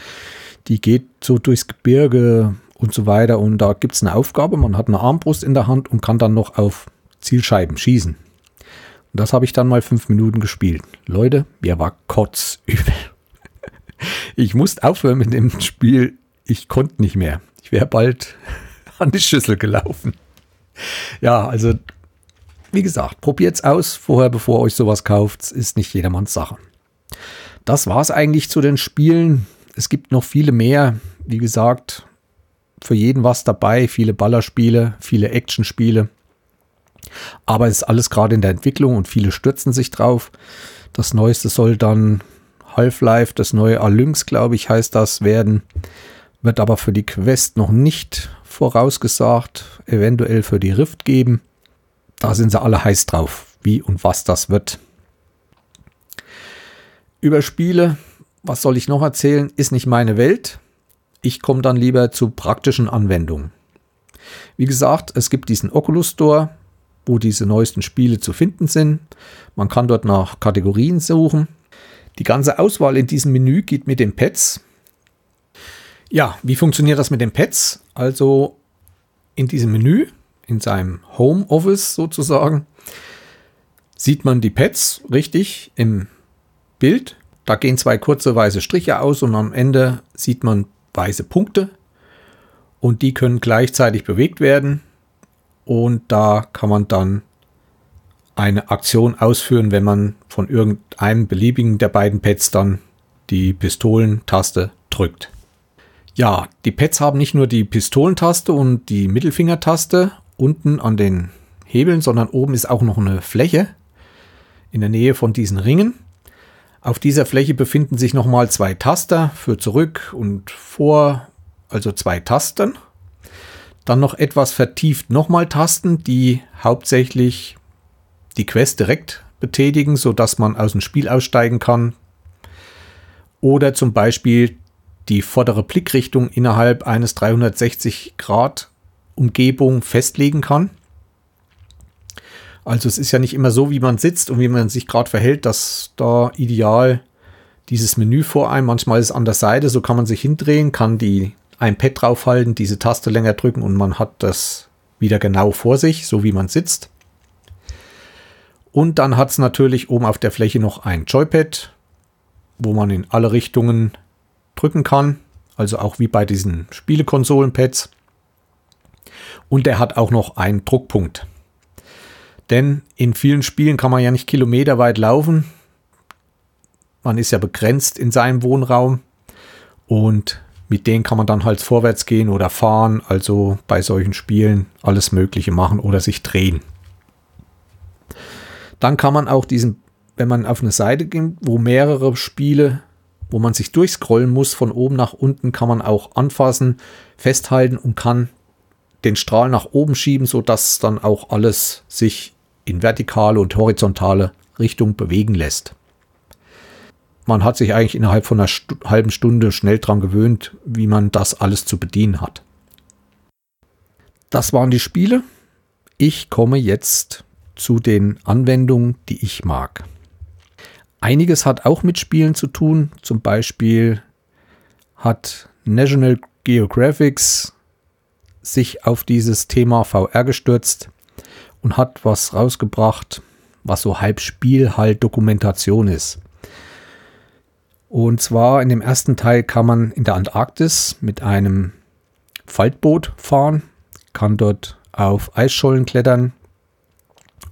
die geht so durchs Gebirge und so weiter. Und da gibt es eine Aufgabe, man hat eine Armbrust in der Hand und kann dann noch auf Zielscheiben schießen. Und das habe ich dann mal fünf Minuten gespielt. Leute, mir war kotzübel. Ich musste aufhören mit dem Spiel. Ich konnte nicht mehr. Ich wäre bald an die Schüssel gelaufen. Ja, also, wie gesagt, probiert's aus vorher, bevor euch sowas kauft. Es ist nicht jedermanns Sache. Das war's eigentlich zu den Spielen. Es gibt noch viele mehr. Wie gesagt, für jeden was dabei. Viele Ballerspiele, viele Actionspiele. Aber es ist alles gerade in der Entwicklung und viele stürzen sich drauf. Das Neueste soll dann Half-Life, das neue Alynx, glaube ich, heißt das, werden. Wird aber für die Quest noch nicht vorausgesagt, eventuell für die Rift geben. Da sind sie alle heiß drauf, wie und was das wird. Über Spiele, was soll ich noch erzählen, ist nicht meine Welt. Ich komme dann lieber zu praktischen Anwendungen. Wie gesagt, es gibt diesen Oculus Store, wo diese neuesten Spiele zu finden sind. Man kann dort nach Kategorien suchen. Die ganze Auswahl in diesem Menü geht mit den Pads. Ja, wie funktioniert das mit den Pads? Also in diesem Menü, in seinem Homeoffice sozusagen, sieht man die Pads richtig im Bild. Da gehen zwei kurze weiße Striche aus und am Ende sieht man weiße Punkte. Und die können gleichzeitig bewegt werden. Und da kann man dann eine Aktion ausführen, wenn man von irgendeinem beliebigen der beiden Pads dann die Pistolentaste drückt. Ja, die Pads haben nicht nur die Pistolentaste und die Mittelfingertaste unten an den Hebeln, sondern oben ist auch noch eine Fläche in der Nähe von diesen Ringen. Auf dieser Fläche befinden sich nochmal zwei Taster für zurück und vor, also zwei Tasten. Dann noch etwas vertieft nochmal Tasten, die hauptsächlich die Quest direkt betätigen, sodass man aus dem Spiel aussteigen kann. Oder zum Beispiel die vordere Blickrichtung innerhalb eines dreihundertsechzig Grad Umgebung festlegen kann. Also es ist ja nicht immer so, wie man sitzt und wie man sich gerade verhält, dass da ideal dieses Menü vor einem, manchmal ist es an der Seite, so kann man sich hindrehen, kann die ein Pad draufhalten, diese Taste länger drücken und man hat das wieder genau vor sich, so wie man sitzt. Und dann hat es natürlich oben auf der Fläche noch ein Joypad, wo man in alle Richtungen drücken kann, also auch wie bei diesen Spielekonsolen-Pads. Und der hat auch noch einen Druckpunkt. Denn in vielen Spielen kann man ja nicht kilometerweit laufen. Man ist ja begrenzt in seinem Wohnraum und mit denen kann man dann halt vorwärts gehen oder fahren, also bei solchen Spielen alles Mögliche machen oder sich drehen. Dann kann man auch diesen, wenn man auf eine Seite geht, wo mehrere Spiele, wo man sich durchscrollen muss, von oben nach unten, kann man auch anfassen, festhalten und kann den Strahl nach oben schieben, sodass dann auch alles sich in vertikale und horizontale Richtung bewegen lässt. Man hat sich eigentlich innerhalb von einer Stu- halben Stunde schnell dran gewöhnt, wie man das alles zu bedienen hat. Das waren die Spiele. Ich komme jetzt zu den Anwendungen, die ich mag. Einiges hat auch mit Spielen zu tun. Zum Beispiel hat National Geographic sich auf dieses Thema V R gestürzt und hat was rausgebracht, was so halb Spiel, halb Dokumentation ist. Und zwar in dem ersten Teil kann man in der Antarktis mit einem Faltboot fahren, kann dort auf Eisschollen klettern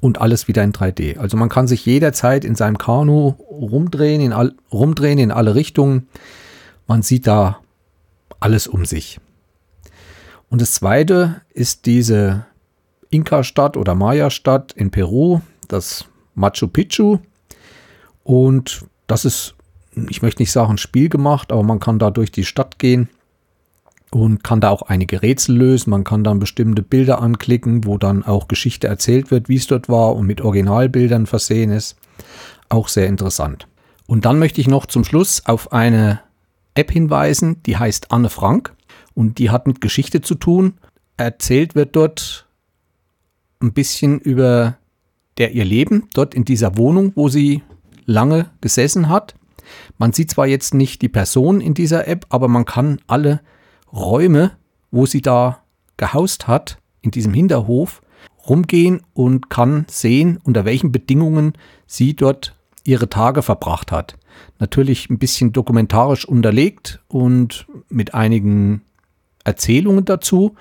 und alles wieder in drei D. Also man kann sich jederzeit in seinem Kanu rumdrehen, in all, rumdrehen in alle Richtungen. Man sieht da alles um sich. Und das zweite ist diese Inka-Stadt oder Maya-Stadt in Peru, das Machu Picchu. Und das ist, ich möchte nicht sagen, ein Spiel gemacht, aber man kann da durch die Stadt gehen und kann da auch einige Rätsel lösen. Man kann dann bestimmte Bilder anklicken, wo dann auch Geschichte erzählt wird, wie es dort war und mit Originalbildern versehen ist. Auch sehr interessant. Und dann möchte ich noch zum Schluss auf eine App hinweisen, die heißt Anne Frank. und die hat mit Geschichte zu tun. Erzählt wird dort ein bisschen über der, ihr Leben, dort in dieser Wohnung, wo sie lange gesessen hat. Man sieht zwar jetzt nicht die Person in dieser App, aber man kann alle Räume, wo sie da gehaust hat, in diesem Hinterhof, rumgehen und kann sehen, unter welchen Bedingungen sie dort ihre Tage verbracht hat. Natürlich ein bisschen dokumentarisch unterlegt und mit einigen Erzählungen dazu,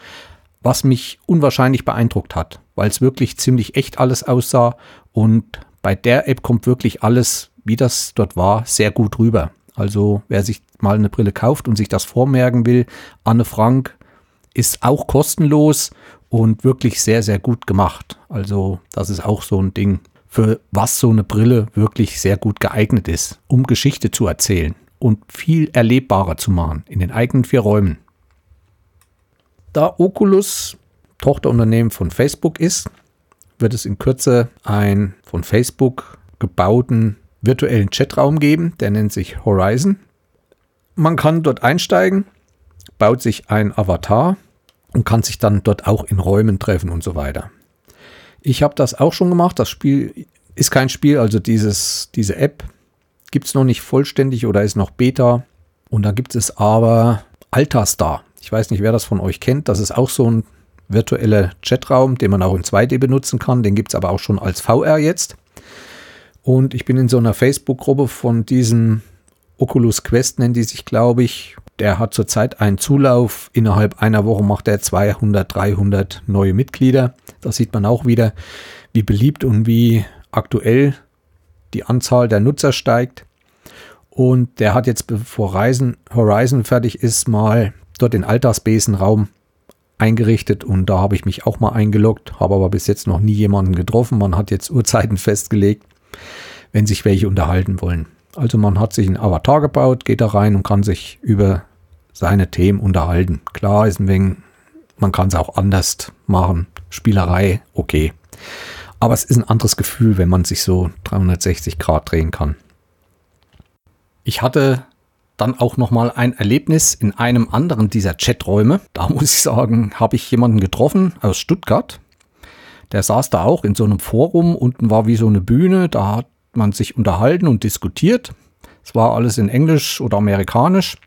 was mich unwahrscheinlich beeindruckt hat, weil es wirklich ziemlich echt alles aussah und bei der App kommt wirklich alles, wie das dort war, sehr gut rüber. Also wer sich mal eine Brille kauft und sich das vormerken will, Anne Frank ist auch kostenlos und wirklich sehr, sehr gut gemacht. Also das ist auch so ein Ding, für was so eine Brille wirklich sehr gut geeignet ist, um Geschichte zu erzählen und viel erlebbarer zu machen in den eigenen vier Räumen. Da Oculus Tochterunternehmen von Facebook ist, wird es in Kürze einen von Facebook gebauten virtuellen Chatraum geben, der nennt sich Horizon. Man kann dort einsteigen, baut sich ein Avatar und kann sich dann dort auch in Räumen treffen und so weiter. Ich habe das auch schon gemacht. Das Spiel ist kein Spiel, also dieses, diese App gibt es noch nicht vollständig oder ist noch Beta. Und da gibt es aber Altastar. Ich weiß nicht, wer das von euch kennt. Das ist auch so ein virtueller Chatraum, den man auch in zwei D benutzen kann. Den gibt es aber auch schon als V R jetzt. Und ich bin in so einer Facebook-Gruppe von diesem Oculus Quest, nennen die sich, glaube ich. Der hat zurzeit einen Zulauf. Innerhalb einer Woche macht er zweihundert, dreihundert neue Mitglieder. Da sieht man auch wieder, wie beliebt und wie aktuell die Anzahl der Nutzer steigt. Und der hat jetzt, bevor Horizon, Horizon fertig ist, mal dort den Alltagsbesenraum eingerichtet. Und da habe ich mich auch mal eingeloggt, habe aber bis jetzt noch nie jemanden getroffen. Man hat jetzt Uhrzeiten festgelegt, wenn sich welche unterhalten wollen. Also man hat sich einen Avatar gebaut, geht da rein und kann sich über seine Themen unterhalten. Klar ist ein wenig, man kann es auch anders machen. Spielerei, okay. Aber es ist ein anderes Gefühl, wenn man sich so dreihundertsechzig Grad drehen kann. Ich hatte dann auch nochmal ein Erlebnis in einem anderen dieser Chaträume. Da muss ich sagen, habe ich jemanden getroffen aus Stuttgart. Der saß da auch in so einem Forum. Unten war wie so eine Bühne. Da hat man sich unterhalten und diskutiert. Es war alles in Englisch oder amerikanisch.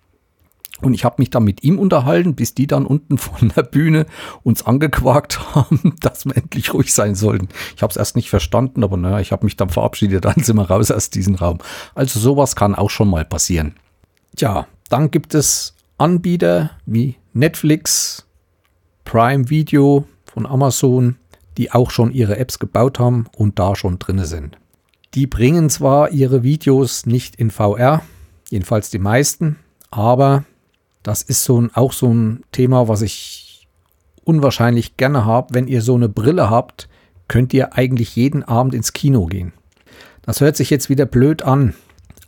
Und ich habe mich dann mit ihm unterhalten, bis die dann unten von der Bühne uns angequakt haben, dass wir endlich ruhig sein sollten. Ich habe es erst nicht verstanden, aber naja, ich habe mich dann verabschiedet, dann sind wir raus aus diesem Raum. Also sowas kann auch schon mal passieren. Tja, dann gibt es Anbieter wie Netflix, Prime Video von Amazon, die auch schon ihre Apps gebaut haben und da schon drin sind. Die bringen zwar ihre Videos nicht in V R, jedenfalls die meisten, aber das ist so ein, auch so ein Thema, was ich unwahrscheinlich gerne habe. Wenn ihr so eine Brille habt, könnt ihr eigentlich jeden Abend ins Kino gehen. Das hört sich jetzt wieder blöd an,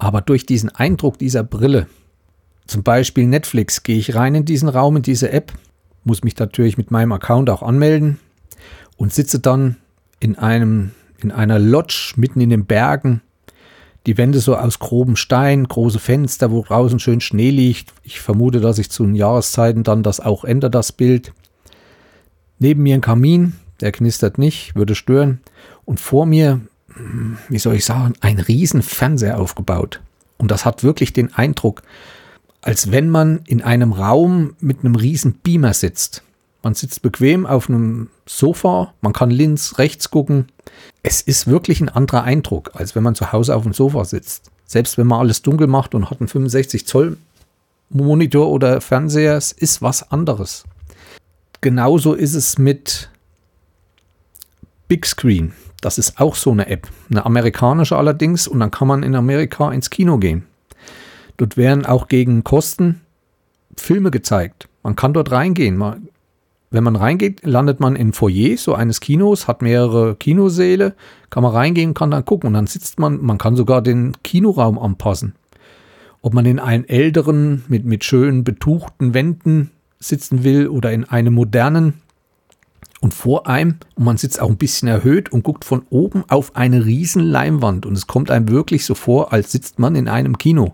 aber durch diesen Eindruck dieser Brille, zum Beispiel Netflix, gehe ich rein in diesen Raum, in diese App, muss mich natürlich mit meinem Account auch anmelden und sitze dann in einem, in einer Lodge mitten in den Bergen. Die Wände so aus grobem Stein, große Fenster, wo draußen schön Schnee liegt. Ich vermute, dass sich zu den Jahreszeiten dann das auch ändert, das Bild. Neben mir ein Kamin, der knistert nicht, würde stören. Und vor mir, wie soll ich sagen, ein riesen Fernseher aufgebaut. Und das hat wirklich den Eindruck, als wenn man in einem Raum mit einem riesen Beamer sitzt. Man sitzt bequem auf einem Sofa, man kann links, rechts gucken. Es ist wirklich ein anderer Eindruck, als wenn man zu Hause auf dem Sofa sitzt. Selbst wenn man alles dunkel macht und hat einen fünfundsechzig Zoll Monitor oder Fernseher, es ist was anderes. Genauso ist es mit Big Screen. Das ist auch so eine App, eine amerikanische allerdings. Und dann kann man in Amerika ins Kino gehen. Dort werden auch gegen Kosten Filme gezeigt. Man kann dort reingehen, man Wenn man reingeht, landet man im Foyer so eines Kinos, hat mehrere Kinosäle, kann man reingehen, kann dann gucken und dann sitzt man, man kann sogar den Kinoraum anpassen. Ob man in einen älteren, mit, mit schön betuchten Wänden sitzen will oder in einem modernen und vor einem und man sitzt auch ein bisschen erhöht und guckt von oben auf eine riesen Leinwand und es kommt einem wirklich so vor, als sitzt man in einem Kino.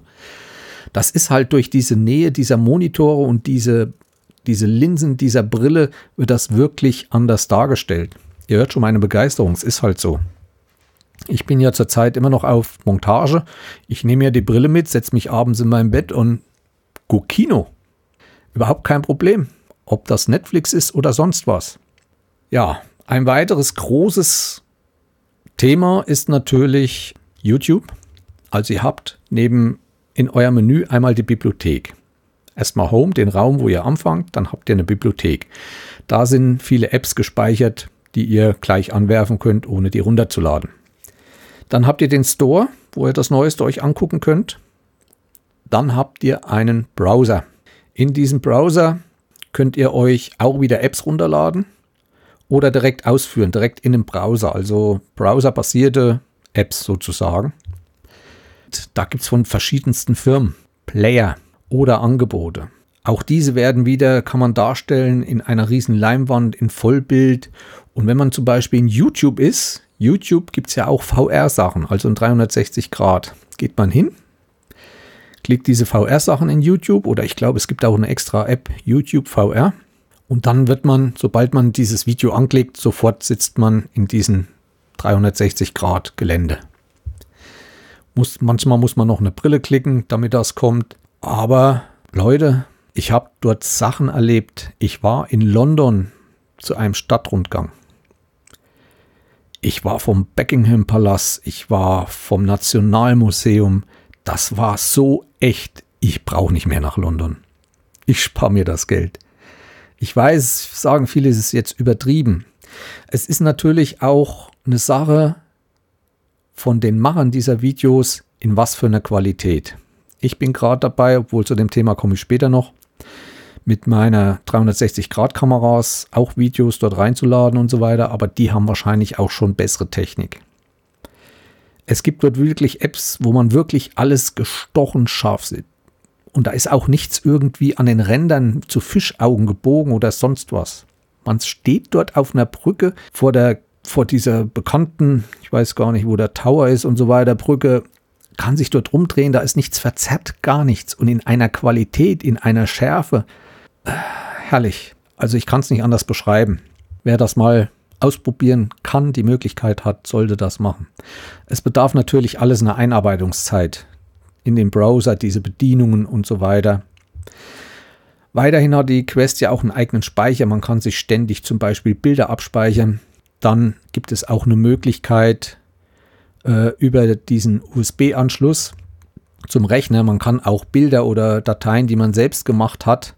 Das ist halt durch diese Nähe dieser Monitore und diese diese Linsen dieser Brille, wird das wirklich anders dargestellt. Ihr hört schon meine Begeisterung, es ist halt so. Ich bin ja zurzeit immer noch auf Montage. Ich nehme ja die Brille mit, setze mich abends in mein Bett und gucke Kino. Überhaupt kein Problem, ob das Netflix ist oder sonst was. Ja, ein weiteres großes Thema ist natürlich YouTube. Also ihr habt neben in eurem Menü einmal die Bibliothek. Erstmal Home, den Raum, wo ihr anfangt, dann habt ihr eine Bibliothek. Da sind viele Apps gespeichert, die ihr gleich anwerfen könnt, ohne die runterzuladen. Dann habt ihr den Store, wo ihr das Neueste euch angucken könnt. Dann habt ihr einen Browser. In diesem Browser könnt ihr euch auch wieder Apps runterladen oder direkt ausführen, direkt in dem Browser, also browserbasierte Apps sozusagen. Und da gibt es von verschiedensten Firmen Player oder Angebote. Auch diese werden wieder, kann man darstellen, in einer riesen Leinwand, in Vollbild. Und wenn man zum Beispiel in YouTube ist, YouTube gibt es ja auch V R-Sachen, also in dreihundertsechzig Grad. Geht man hin, klickt diese V R-Sachen in YouTube oder ich glaube, es gibt auch eine extra App, YouTube V R. Und dann wird man, sobald man dieses Video anklickt, sofort sitzt man in diesem dreihundertsechzig Grad Gelände. Muss, manchmal muss man noch eine Brille klicken, damit das kommt. Aber Leute, ich habe dort Sachen erlebt. Ich war in London zu einem Stadtrundgang. Ich war vom Buckingham Palast, ich war vom Nationalmuseum. Das war so echt. Ich brauche nicht mehr nach London. Ich spare mir das Geld. Ich weiß, sagen viele, es ist jetzt übertrieben. Es ist natürlich auch eine Sache von den Machern dieser Videos, in was für einer Qualität. Ich bin gerade dabei, obwohl zu dem Thema komme ich später noch, mit meiner dreihundertsechzig Grad Kameras auch Videos dort reinzuladen und so weiter, aber die haben wahrscheinlich auch schon bessere Technik. Es gibt dort wirklich Apps, wo man wirklich alles gestochen scharf sieht. Und da ist auch nichts irgendwie an den Rändern zu Fischaugen gebogen oder sonst was. Man steht dort auf einer Brücke vor der, vor dieser bekannten, ich weiß gar nicht, wo der Tower ist und so weiter, Brücke, kann sich dort rumdrehen, da ist nichts verzerrt, gar nichts. Und in einer Qualität, in einer Schärfe, äh, herrlich. Also ich kann es nicht anders beschreiben. Wer das mal ausprobieren kann, die Möglichkeit hat, sollte das machen. Es bedarf natürlich alles einer Einarbeitungszeit in den Browser, diese Bedienungen und so weiter. Weiterhin hat die Quest ja auch einen eigenen Speicher. Man kann sich ständig zum Beispiel Bilder abspeichern. Dann gibt es auch eine Möglichkeit, über diesen U S B-Anschluss zum Rechner. Man kann auch Bilder oder Dateien, die man selbst gemacht hat,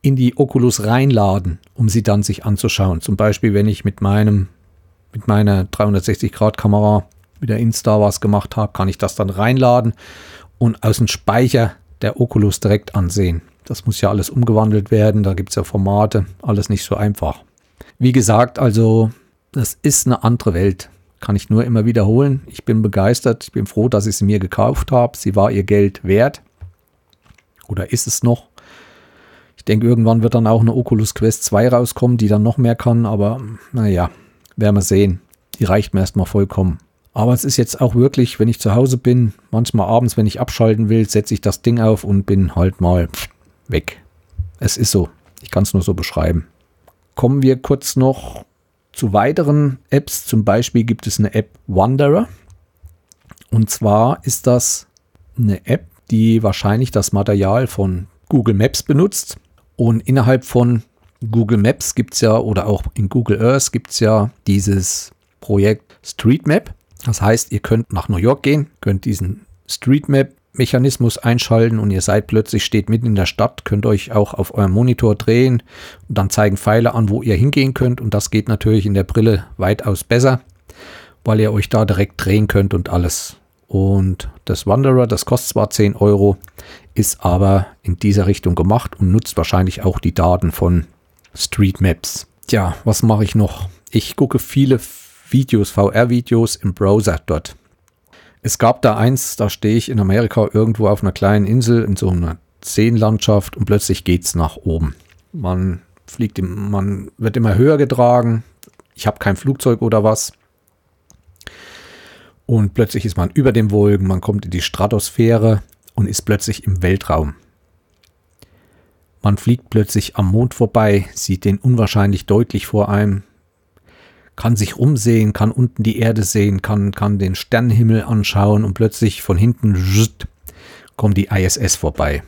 in die Oculus reinladen, um sie dann sich anzuschauen. Zum Beispiel, wenn ich mit meinem, mit meiner dreihundertsechzig Grad Kamera mit der Insta was gemacht habe, kann ich das dann reinladen und aus dem Speicher der Oculus direkt ansehen. Das muss ja alles umgewandelt werden, da gibt es ja Formate, alles nicht so einfach. Wie gesagt, also das ist eine andere Welt. Kann ich nur immer wiederholen. Ich bin begeistert. Ich bin froh, dass ich sie mir gekauft habe. Sie war ihr Geld wert. Oder ist es noch? Ich denke, irgendwann wird dann auch eine Oculus Quest zwei rauskommen, die dann noch mehr kann. Aber naja, werden wir sehen. Die reicht mir erstmal vollkommen. Aber es ist jetzt auch wirklich, wenn ich zu Hause bin, manchmal abends, wenn ich abschalten will, setze ich das Ding auf und bin halt mal weg. Es ist so. Ich kann es nur so beschreiben. Kommen wir kurz noch zu weiteren Apps, zum Beispiel gibt es eine App Wanderer. Und zwar ist das eine App, die wahrscheinlich das Material von Google Maps benutzt. Und innerhalb von Google Maps gibt es ja, oder auch in Google Earth gibt es ja dieses Projekt Street Map. Das heißt, ihr könnt nach New York gehen, könnt diesen Street Map-Mechanismus einschalten und ihr seid plötzlich, steht mitten in der Stadt, könnt euch auch auf eurem Monitor drehen und dann zeigen Pfeile an, wo ihr hingehen könnt. Und das geht natürlich in der Brille weitaus besser, weil ihr euch da direkt drehen könnt und alles. Und das Wanderer, das kostet zwar zehn Euro, ist aber in dieser Richtung gemacht und nutzt wahrscheinlich auch die Daten von Street Maps. Tja, was mache ich noch? Ich gucke viele Videos, V R-Videos im Browser dort. Es gab da eins, da stehe ich in Amerika irgendwo auf einer kleinen Insel in so einer Seenlandschaft und plötzlich geht's nach oben. Man fliegt, im, man wird immer höher getragen. Ich habe kein Flugzeug oder was. Und plötzlich ist man über den Wolken, man kommt in die Stratosphäre und ist plötzlich im Weltraum. Man fliegt plötzlich am Mond vorbei, sieht den unwahrscheinlich deutlich vor einem, kann sich umsehen, kann unten die Erde sehen, kann, kann den Sternenhimmel anschauen und plötzlich von hinten zzzt, kommt die I S S vorbei.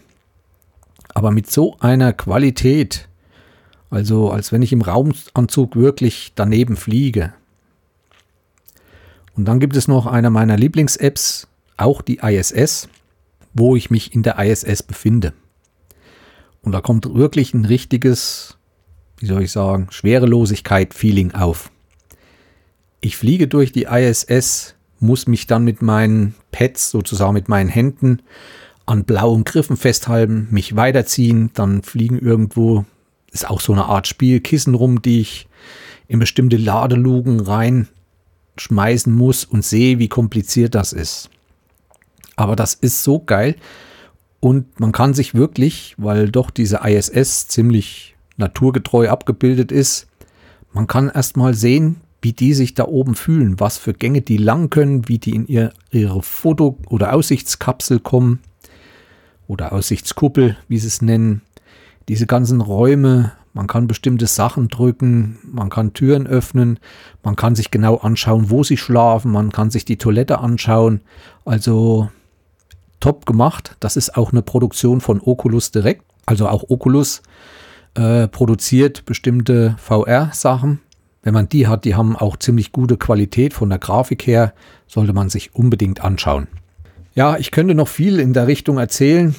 Aber mit so einer Qualität, also als wenn ich im Raumanzug wirklich daneben fliege. Und dann gibt es noch eine meiner Lieblings-Apps, auch die I S S, wo ich mich in der I S S befinde. Und da kommt wirklich ein richtiges, wie soll ich sagen, Schwerelosigkeit-Feeling auf. Ich fliege durch die I S S, muss mich dann mit meinen Pads, sozusagen mit meinen Händen, an blauen Griffen festhalten, mich weiterziehen, dann fliegen irgendwo, ist auch so eine Art Spielkissen rum, die ich in bestimmte Ladeluken reinschmeißen muss und sehe, wie kompliziert das ist. Aber das ist so geil und man kann sich wirklich, weil doch diese I S S ziemlich naturgetreu abgebildet ist, man kann erstmal sehen, wie die sich da oben fühlen, was für Gänge die lang können, wie die in ihr, ihre Foto- oder Aussichtskapsel kommen oder Aussichtskuppel, wie sie es nennen. Diese ganzen Räume, man kann bestimmte Sachen drücken, man kann Türen öffnen, man kann sich genau anschauen, wo sie schlafen, man kann sich die Toilette anschauen. Also top gemacht. Das ist auch eine Produktion von Oculus direkt. Also auch Oculus äh, produziert bestimmte V R-Sachen. Wenn man die hat, die haben auch ziemlich gute Qualität von der Grafik her, sollte man sich unbedingt anschauen. Ja, ich könnte noch viel in der Richtung erzählen,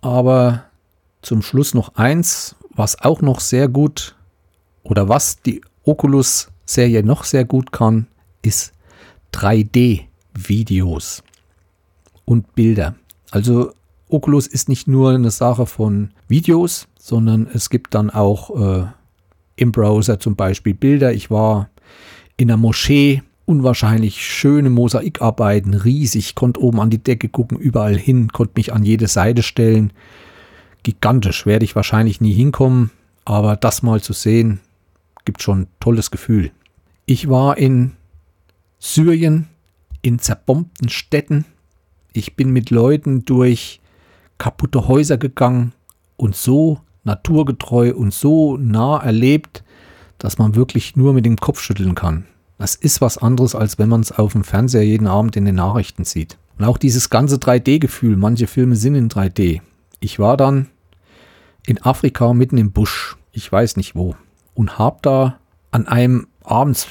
aber zum Schluss noch eins, was auch noch sehr gut oder was die Oculus-Serie noch sehr gut kann, ist drei D-Videos und Bilder. Also Oculus ist nicht nur eine Sache von Videos, sondern es gibt dann auch äh, im Browser zum Beispiel Bilder. Ich war in der Moschee, unwahrscheinlich schöne Mosaikarbeiten, riesig, konnte oben an die Decke gucken, überall hin, konnte mich an jede Seite stellen. Gigantisch, werde ich wahrscheinlich nie hinkommen, aber das mal zu sehen, gibt schon ein tolles Gefühl. Ich war in Syrien, in zerbombten Städten. Ich bin mit Leuten durch kaputte Häuser gegangen und so naturgetreu und so nah erlebt, dass man wirklich nur mit dem Kopf schütteln kann. Das ist was anderes, als wenn man es auf dem Fernseher jeden Abend in den Nachrichten sieht. Und auch dieses ganze drei D-Gefühl, manche Filme sind in drei D. Ich war dann in Afrika mitten im Busch, ich weiß nicht wo, und habe da an einem abends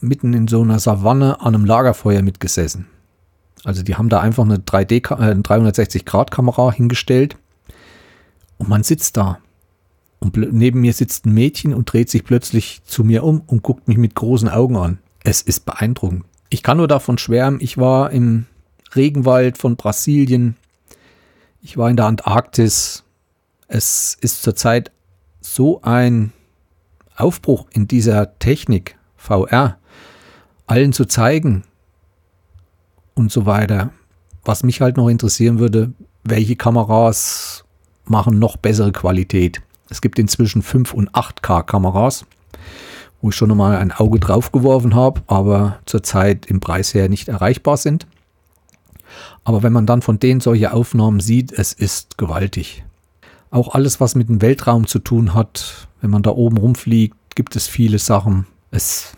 mitten in so einer Savanne an einem Lagerfeuer mitgesessen. Also die haben da einfach eine dreihundertsechzig-Grad-Kamera hingestellt. Und man sitzt da und neben mir sitzt ein Mädchen und dreht sich plötzlich zu mir um und guckt mich mit großen Augen an. Es ist beeindruckend. Ich kann nur davon schwärmen, ich war im Regenwald von Brasilien, ich war in der Antarktis. Es ist zurzeit so ein Aufbruch in dieser Technik, V R, allen zu zeigen und so weiter. Was mich halt noch interessieren würde, welche Kameras machen noch bessere Qualität. Es gibt inzwischen fünf- und acht K Kameras, wo ich schon mal ein Auge drauf geworfen habe, aber zurzeit im Preis her nicht erreichbar sind. Aber wenn man dann von denen solche Aufnahmen sieht, es ist gewaltig. Auch alles, was mit dem Weltraum zu tun hat, wenn man da oben rumfliegt, gibt es viele Sachen. Es,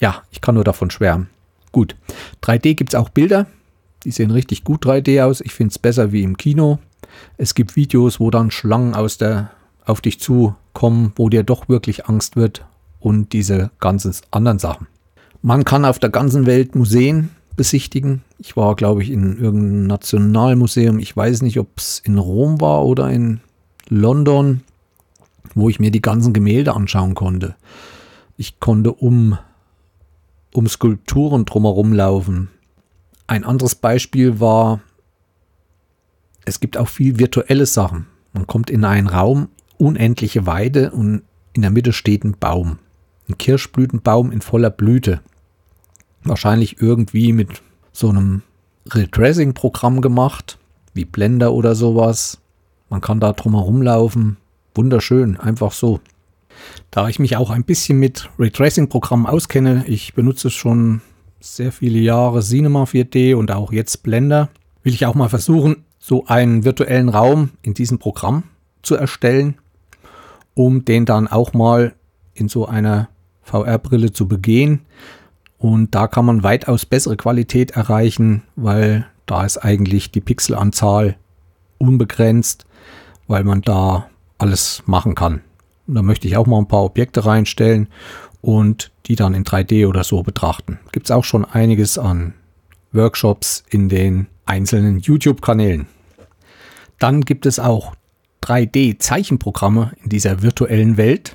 ja, ich kann nur davon schwärmen. Gut, drei D gibt es auch Bilder. Die sehen richtig gut drei D aus. Ich finde es besser wie im Kino. Es gibt Videos, wo dann Schlangen aus der, auf dich zukommen, wo dir doch wirklich Angst wird und diese ganzen anderen Sachen. Man kann auf der ganzen Welt Museen besichtigen. Ich war, glaube ich, in irgendeinem Nationalmuseum. Ich weiß nicht, ob es in Rom war oder in London, wo ich mir die ganzen Gemälde anschauen konnte. Ich konnte um, um Skulpturen drumherum laufen. Ein anderes Beispiel war, es gibt auch viel virtuelle Sachen. Man kommt in einen Raum, unendliche Weide und in der Mitte steht ein Baum. Ein Kirschblütenbaum in voller Blüte. Wahrscheinlich irgendwie mit so einem Retracing-Programm gemacht, wie Blender oder sowas. Man kann da drumherum laufen. Wunderschön, einfach so. Da ich mich auch ein bisschen mit Retracing-Programmen auskenne, ich benutze schon sehr viele Jahre Cinema vier D und auch jetzt Blender, will ich auch mal versuchen, so einen virtuellen Raum in diesem Programm zu erstellen, um den dann auch mal in so einer V R-Brille zu begehen. Und da kann man weitaus bessere Qualität erreichen, weil da ist eigentlich die Pixelanzahl unbegrenzt, weil man da alles machen kann. Und da möchte ich auch mal ein paar Objekte reinstellen und die dann in drei D oder so betrachten. Gibt es auch schon einiges an Workshops in den einzelnen YouTube-Kanälen. Dann gibt es auch drei D-Zeichenprogramme in dieser virtuellen Welt.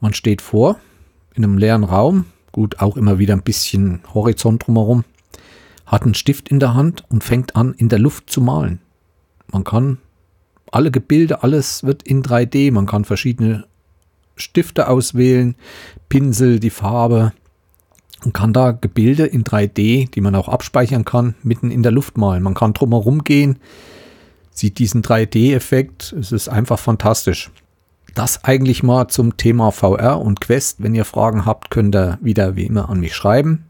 Man steht vor in einem leeren Raum, gut, auch immer wieder ein bisschen Horizont drumherum, hat einen Stift in der Hand und fängt an, in der Luft zu malen. Man kann alle Gebilde, alles wird in drei D, man kann verschiedene Stifte auswählen, Pinsel, die Farbe und kann da Gebilde in drei D, die man auch abspeichern kann, mitten in der Luft malen. Man kann drumherum gehen, sieht diesen drei D-Effekt, es ist einfach fantastisch. Das eigentlich mal zum Thema V R und Quest. Wenn ihr Fragen habt, könnt ihr wieder wie immer an mich schreiben.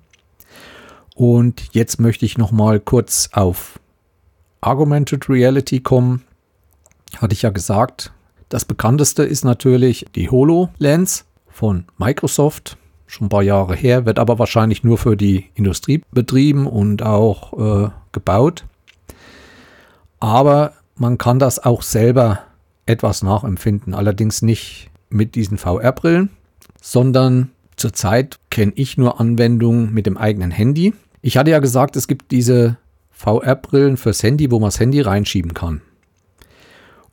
Und jetzt möchte ich nochmal kurz auf Augmented Reality kommen. Hatte ich ja gesagt. Das bekannteste ist natürlich die HoloLens von Microsoft. Schon ein paar Jahre her, wird aber wahrscheinlich nur für die Industrie betrieben und auch äh, gebaut. Aber man kann das auch selber etwas nachempfinden. Allerdings nicht mit diesen V R-Brillen, sondern zurzeit kenne ich nur Anwendungen mit dem eigenen Handy. Ich hatte ja gesagt, es gibt diese V R-Brillen fürs Handy, wo man das Handy reinschieben kann.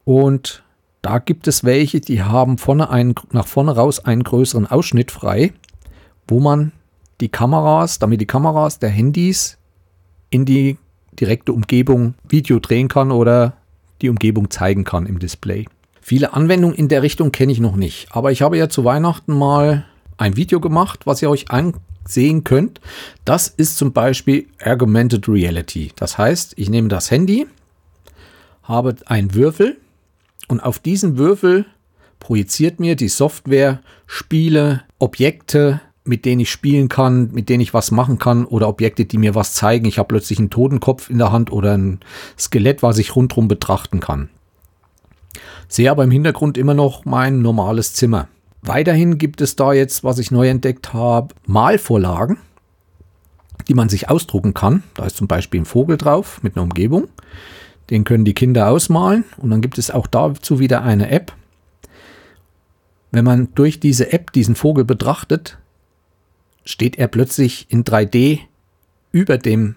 Und da gibt es welche, die haben vorne einen, nach vorne raus einen größeren Ausschnitt frei, wo man die Kameras, damit die Kameras der Handys in die direkte Umgebung Video drehen kann oder die Umgebung zeigen kann im Display. Viele Anwendungen in der Richtung kenne ich noch nicht, aber ich habe ja zu Weihnachten mal ein Video gemacht, was ihr euch ansehen könnt. Das ist zum Beispiel Augmented Reality. Das heißt, ich nehme das Handy, habe einen Würfel und auf diesen Würfel projiziert mir die Software Spiele, Objekte, mit denen ich spielen kann, mit denen ich was machen kann oder Objekte, die mir was zeigen. Ich habe plötzlich einen Totenkopf in der Hand oder ein Skelett, was ich rundherum betrachten kann. Sehe aber im Hintergrund immer noch mein normales Zimmer. Weiterhin gibt es da jetzt, was ich neu entdeckt habe, Malvorlagen, die man sich ausdrucken kann. Da ist zum Beispiel ein Vogel drauf mit einer Umgebung. Den können die Kinder ausmalen und dann gibt es auch dazu wieder eine App. Wenn man durch diese App diesen Vogel betrachtet, steht er plötzlich in drei D über dem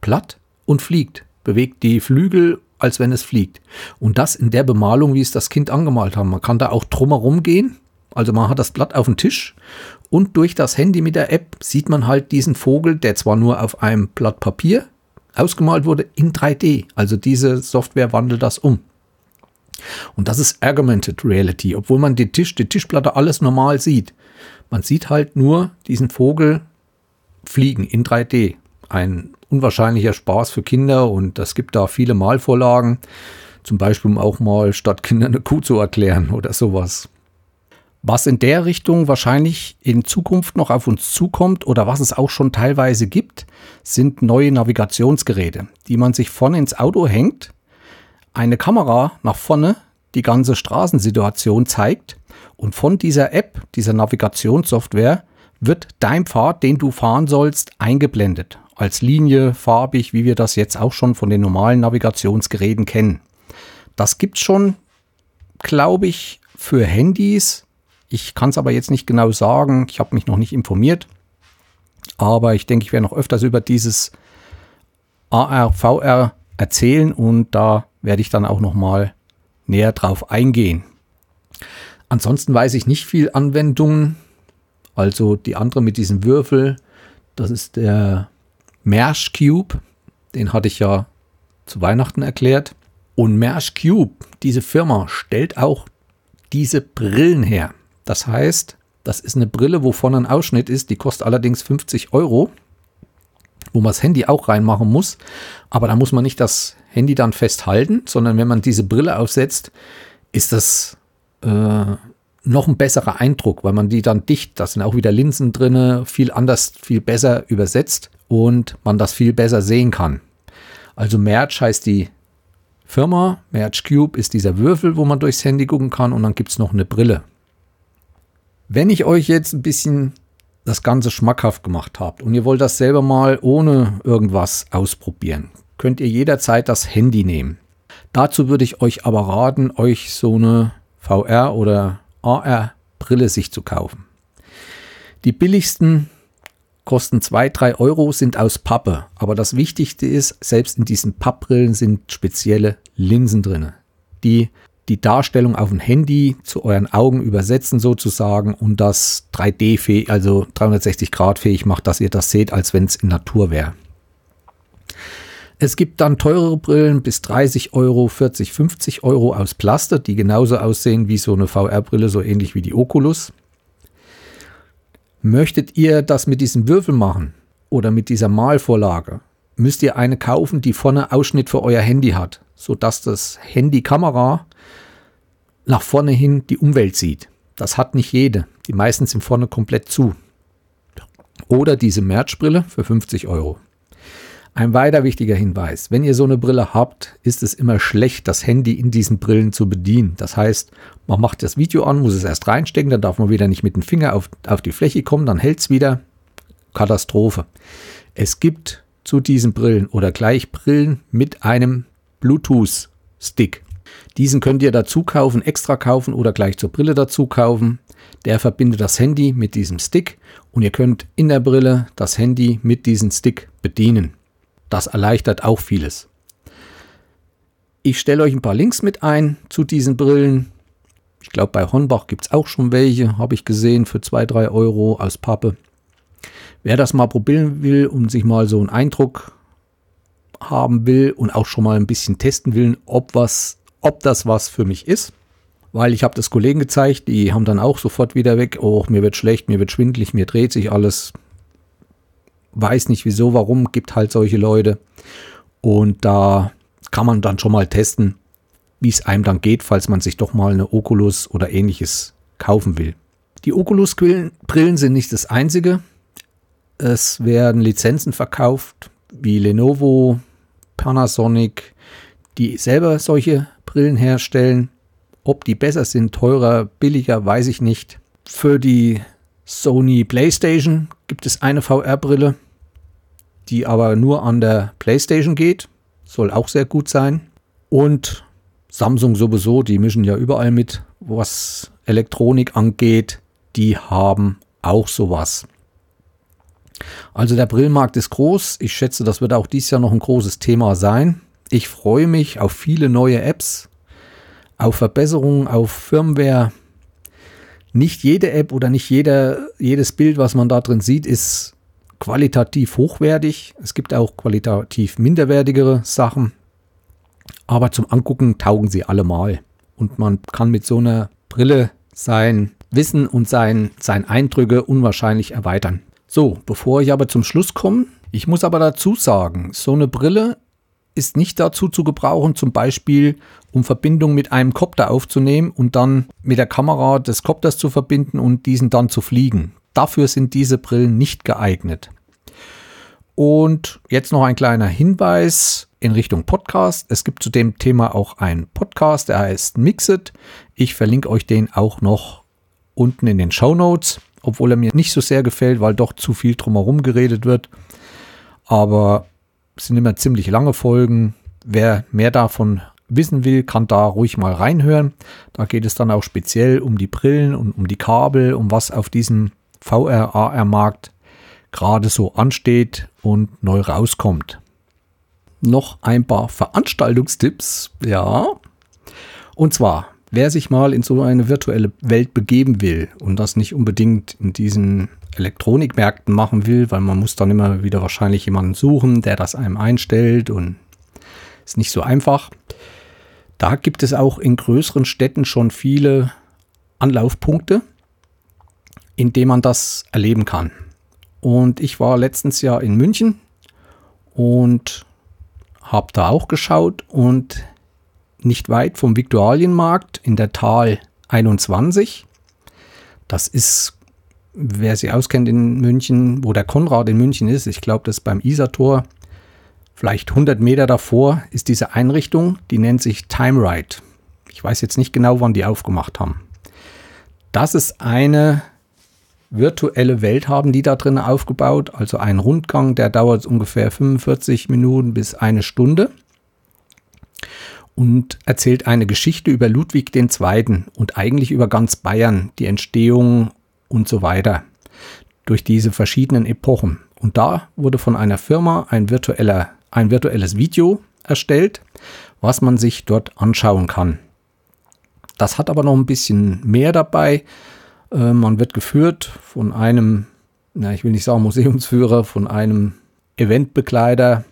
Blatt und fliegt, bewegt die Flügel, als wenn es fliegt. Und das in der Bemalung, wie es das Kind angemalt haben. Man kann da auch drumherum gehen, also man hat das Blatt auf dem Tisch und durch das Handy mit der App sieht man halt diesen Vogel, der zwar nur auf einem Blatt Papier ausgemalt wurde, in drei D. Also diese Software wandelt das um. Und das ist Augmented Reality, obwohl man den Tisch, die Tischplatte alles normal sieht. Man sieht halt nur diesen Vogel fliegen in drei D. Ein unwahrscheinlicher Spaß für Kinder und es gibt da viele Malvorlagen. Zum Beispiel um auch mal statt Kindern eine Kuh zu erklären oder sowas. Was in der Richtung wahrscheinlich in Zukunft noch auf uns zukommt oder was es auch schon teilweise gibt, sind neue Navigationsgeräte, die man sich vorne ins Auto hängt, eine Kamera nach vorne die ganze Straßensituation zeigt und von dieser App, dieser Navigationssoftware, wird dein Pfad, den du fahren sollst, eingeblendet. Als Linie, farbig, wie wir das jetzt auch schon von den normalen Navigationsgeräten kennen. Das gibt's schon, glaube ich, für Handys. Ich kann es aber jetzt nicht genau sagen. Ich habe mich noch nicht informiert. Aber ich denke, ich werde noch öfters über dieses A R, V R erzählen und da werde ich dann auch noch mal näher drauf eingehen. Ansonsten weiß ich nicht viel Anwendungen. Also die andere mit diesem Würfel, das ist der Merge Cube. Den hatte ich ja zu Weihnachten erklärt. Und Merge Cube, diese Firma, stellt auch diese Brillen her. Das heißt, das ist eine Brille, wo vorne ein Ausschnitt ist. Die kostet allerdings fünfzig Euro, wo man das Handy auch reinmachen muss. Aber da muss man nicht das Handy dann festhalten, sondern wenn man diese Brille aufsetzt, ist das äh, noch ein besserer Eindruck, weil man die dann dicht, da sind auch wieder Linsen drin, viel anders, viel besser übersetzt und man das viel besser sehen kann. Also Merge heißt die Firma Merge Cube ist dieser Würfel, wo man durchs Handy gucken kann, und dann gibt es noch eine Brille. Wenn ich euch jetzt ein bisschen das Ganze schmackhaft gemacht habt und ihr wollt das selber mal ohne irgendwas ausprobieren, könnt ihr jederzeit das Handy nehmen. Dazu würde ich euch aber raten, euch so eine V R- oder A R-Brille sich zu kaufen. Die billigsten kosten zwei bis drei Euro, sind aus Pappe. Aber das Wichtigste ist, selbst in diesen Pappbrillen sind spezielle Linsen drin, die die Darstellung auf dem Handy zu euren Augen übersetzen sozusagen und das drei D fähig, also dreihundertsechzig Grad fähig macht, dass ihr das seht, als wenn es in Natur wäre. Es gibt dann teurere Brillen bis dreißig Euro, vierzig, fünfzig Euro aus Plaste, die genauso aussehen wie so eine V R-Brille, so ähnlich wie die Oculus. Möchtet ihr das mit diesem Würfel machen oder mit dieser Malvorlage, müsst ihr eine kaufen, die vorne Ausschnitt für euer Handy hat, sodass das Handykamera nach vorne hin die Umwelt sieht. Das hat nicht jede. Die meisten sind vorne komplett zu. Oder diese Merge-Brille für fünfzig Euro. Ein weiter wichtiger Hinweis: Wenn ihr so eine Brille habt, ist es immer schlecht, das Handy in diesen Brillen zu bedienen. Das heißt, man macht das Video an, muss es erst reinstecken, dann darf man wieder nicht mit dem Finger auf, auf die Fläche kommen, dann hält es wieder. Katastrophe. Es gibt zu diesen Brillen oder gleich Brillen mit einem Bluetooth-Stick. Diesen könnt ihr dazu kaufen, extra kaufen oder gleich zur Brille dazu kaufen. Der verbindet das Handy mit diesem Stick und ihr könnt in der Brille das Handy mit diesem Stick bedienen. Das erleichtert auch vieles. Ich stelle euch ein paar Links mit ein zu diesen Brillen. Ich glaube, bei Hornbach gibt es auch schon welche, habe ich gesehen, für zwei bis drei Euro aus Pappe. Wer das mal probieren will und sich mal so einen Eindruck haben will und auch schon mal ein bisschen testen will, ob, was, ob das was für mich ist. Weil ich habe das Kollegen gezeigt, die haben dann auch sofort wieder weg, oh, mir wird schlecht, mir wird schwindelig, mir dreht sich alles. Weiß nicht wieso, warum, gibt halt solche Leute. Und da kann man dann schon mal testen, wie es einem dann geht, falls man sich doch mal eine Oculus oder ähnliches kaufen will. Die Oculus-Brillen sind nicht das einzige. Es werden Lizenzen verkauft, wie Lenovo, Panasonic, die selber solche Brillen herstellen. Ob die besser sind, teurer, billiger, weiß ich nicht. Für die Sony PlayStation gibt es eine V R-Brille, die aber nur an der PlayStation geht. Soll auch sehr gut sein. Und Samsung sowieso, die mischen ja überall mit, was Elektronik angeht. Die haben auch sowas. Also der Brillenmarkt ist groß. Ich schätze, das wird auch dieses Jahr noch ein großes Thema sein. Ich freue mich auf viele neue Apps, auf Verbesserungen, auf Firmware. Nicht jede App oder nicht jeder, jedes Bild, was man da drin sieht, ist qualitativ hochwertig. Es gibt auch qualitativ minderwertigere Sachen. Aber zum Angucken taugen sie allemal. Und man kann mit so einer Brille sein Wissen und sein, seine Eindrücke unwahrscheinlich erweitern. So, bevor ich aber zum Schluss komme, ich muss aber dazu sagen, so eine Brille ist nicht dazu zu gebrauchen, zum Beispiel um Verbindung mit einem Kopter aufzunehmen und dann mit der Kamera des Kopters zu verbinden und diesen dann zu fliegen. Dafür sind diese Brillen nicht geeignet. Und jetzt noch ein kleiner Hinweis in Richtung Podcast. Es gibt zu dem Thema auch einen Podcast, der heißt Mixit. Ich verlinke euch den auch noch unten in den Shownotes, obwohl er mir nicht so sehr gefällt, weil doch zu viel drumherum geredet wird. Aber es sind immer ziemlich lange Folgen. Wer mehr davon wissen will, kann da ruhig mal reinhören. Da geht es dann auch speziell um die Brillen und um die Kabel, um was auf diesem V R A R-Markt gerade so ansteht und neu rauskommt. Noch ein paar Veranstaltungstipps. Ja, und zwar, wer sich mal in so eine virtuelle Welt begeben will und das nicht unbedingt in diesen Elektronikmärkten machen will, weil man muss dann immer wieder wahrscheinlich jemanden suchen, der das einem einstellt, und ist nicht so einfach. Da gibt es auch in größeren Städten schon viele Anlaufpunkte, in denen man das erleben kann. Und ich war letztens ja in München und habe da auch geschaut, und nicht weit vom Viktualienmarkt in der Thal einundzwanzig, das ist, wer sie auskennt in München, wo der Konrad in München ist, ich glaube, das ist beim Isartor, Vielleicht hundert Meter davor ist diese Einrichtung, die nennt sich TimeRide. Ich weiß jetzt nicht genau, wann die aufgemacht haben. Das ist eine virtuelle Welt, haben die da drin aufgebaut. Also ein Rundgang, der dauert ungefähr fünfundvierzig Minuten bis eine Stunde. Und erzählt eine Geschichte über Ludwig der Zweite. Und eigentlich über ganz Bayern, die Entstehung und so weiter. Durch diese verschiedenen Epochen. Und da wurde von einer Firma ein virtueller, ein virtuelles Video erstellt, was man sich dort anschauen kann. Das hat aber noch ein bisschen mehr dabei. Äh, man wird geführt von einem, na, ich will nicht sagen Museumsführer, von einem Eventbegleiter.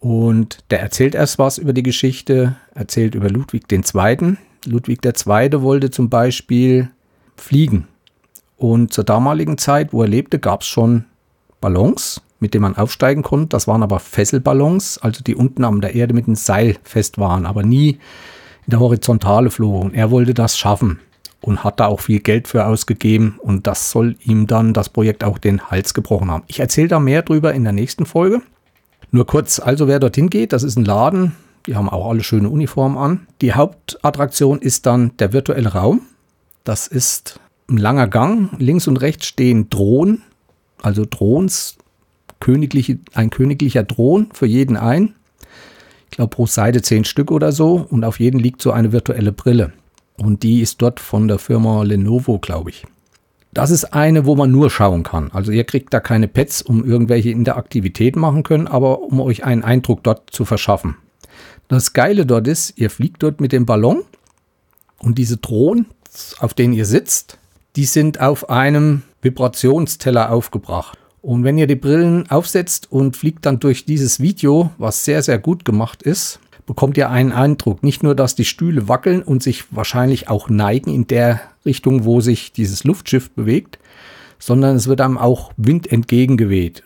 Und der erzählt erst was über die Geschichte, erzählt über Ludwig der Zweite. Ludwig der Zweite wollte zum Beispiel fliegen. Und zur damaligen Zeit, wo er lebte, gab es schon Ballons, mit denen man aufsteigen konnte. Das waren aber Fesselballons, also die unten an der Erde mit einem Seil fest waren, aber nie in der Horizontale flogen. Er wollte das schaffen und hat da auch viel Geld für ausgegeben. Und das soll ihm dann das Projekt auch den Hals gebrochen haben. Ich erzähle da mehr drüber in der nächsten Folge. Nur kurz, also wer dorthin geht, das ist ein Laden. Die haben auch alle schöne Uniformen an. Die Hauptattraktion ist dann der virtuelle Raum. Das ist ein langer Gang. Links und rechts stehen Drohnen. Also Drohns, königliche, ein königlicher Thron für jeden ein. Ich glaube pro Seite zehn Stück oder so. Und auf jeden liegt so eine virtuelle Brille. Und die ist dort von der Firma Lenovo, glaube ich. Das ist eine, wo man nur schauen kann. Also ihr kriegt da keine Pads, um irgendwelche Interaktivitäten machen können, aber um euch einen Eindruck dort zu verschaffen. Das Geile dort ist, ihr fliegt dort mit dem Ballon. Und diese Drohnen, auf denen ihr sitzt, die sind auf einem Vibrationsteller aufgebracht. Und wenn ihr die Brillen aufsetzt und fliegt dann durch dieses Video, was sehr, sehr gut gemacht ist, bekommt ihr einen Eindruck. Nicht nur, dass die Stühle wackeln und sich wahrscheinlich auch neigen in der Richtung, wo sich dieses Luftschiff bewegt, sondern es wird einem auch Wind entgegengeweht.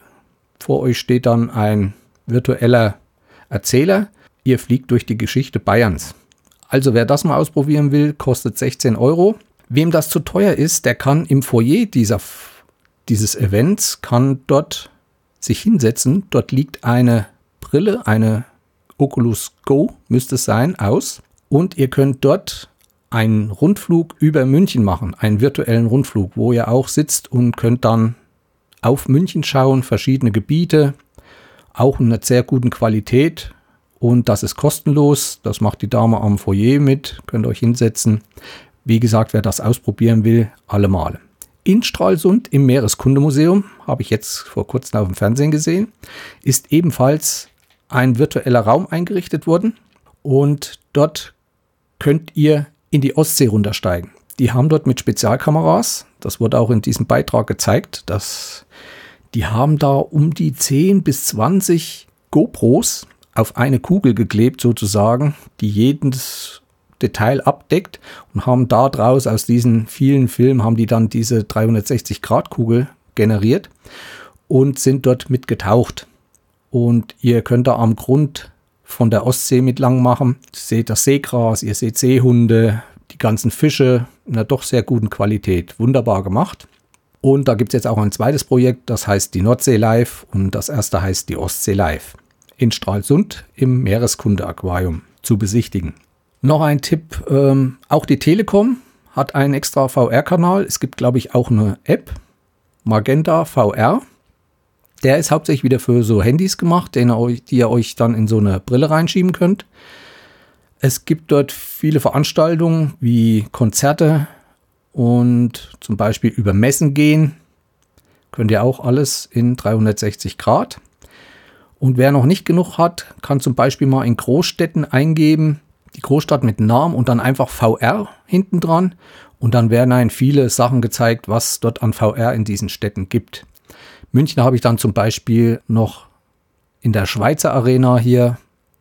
Vor euch steht dann ein virtueller Erzähler. Ihr fliegt durch die Geschichte Bayerns. Also wer das mal ausprobieren will, kostet sechzehn Euro. Wem das zu teuer ist, der kann im Foyer dieser, dieses Events, kann dort sich hinsetzen. Dort liegt eine Brille, eine Oculus Go müsste es sein, aus. Und ihr könnt dort einen Rundflug über München machen, einen virtuellen Rundflug, wo ihr auch sitzt und könnt dann auf München schauen, verschiedene Gebiete, auch in einer sehr guten Qualität. Und das ist kostenlos, das macht die Dame am Foyer mit, könnt euch hinsetzen. Wie gesagt, wer das ausprobieren will, alle Male. In Stralsund im Meereskundemuseum, habe ich jetzt vor kurzem auf dem Fernsehen gesehen, ist ebenfalls ein virtueller Raum eingerichtet worden. Und dort könnt ihr in die Ostsee runtersteigen. Die haben dort mit Spezialkameras, das wurde auch in diesem Beitrag gezeigt, dass die haben da um die zehn bis zwanzig GoPros auf eine Kugel geklebt sozusagen, die jedes Detail abdeckt, und haben da draus aus diesen vielen Filmen haben die dann diese dreihundertsechzig Grad Kugel generiert und sind dort mitgetaucht. Und ihr könnt da am Grund von der Ostsee mit lang machen. Ihr seht das Seegras, ihr seht Seehunde, die ganzen Fische in einer doch sehr guten Qualität. Wunderbar gemacht. Und da gibt es jetzt auch ein zweites Projekt, das heißt die Nordsee Live, und das erste heißt die Ostsee Live. In Stralsund im Meereskunde-Aquarium zu besichtigen. Noch ein Tipp, ähm, auch die Telekom hat einen extra V R-Kanal. Es gibt, glaube ich, auch eine App, Magenta V R. Der ist hauptsächlich wieder für so Handys gemacht, den ihr euch, die ihr euch dann in so eine Brille reinschieben könnt. Es gibt dort viele Veranstaltungen wie Konzerte und zum Beispiel über Messen gehen. Könnt ihr auch alles in dreihundertsechzig Grad. Und wer noch nicht genug hat, kann zum Beispiel mal in Großstädten eingeben, die Großstadt mit Namen und dann einfach V R hinten dran. Und dann werden einem viele Sachen gezeigt, was dort an V R in diesen Städten gibt. München habe ich dann zum Beispiel noch in der Schweizer Arena hier,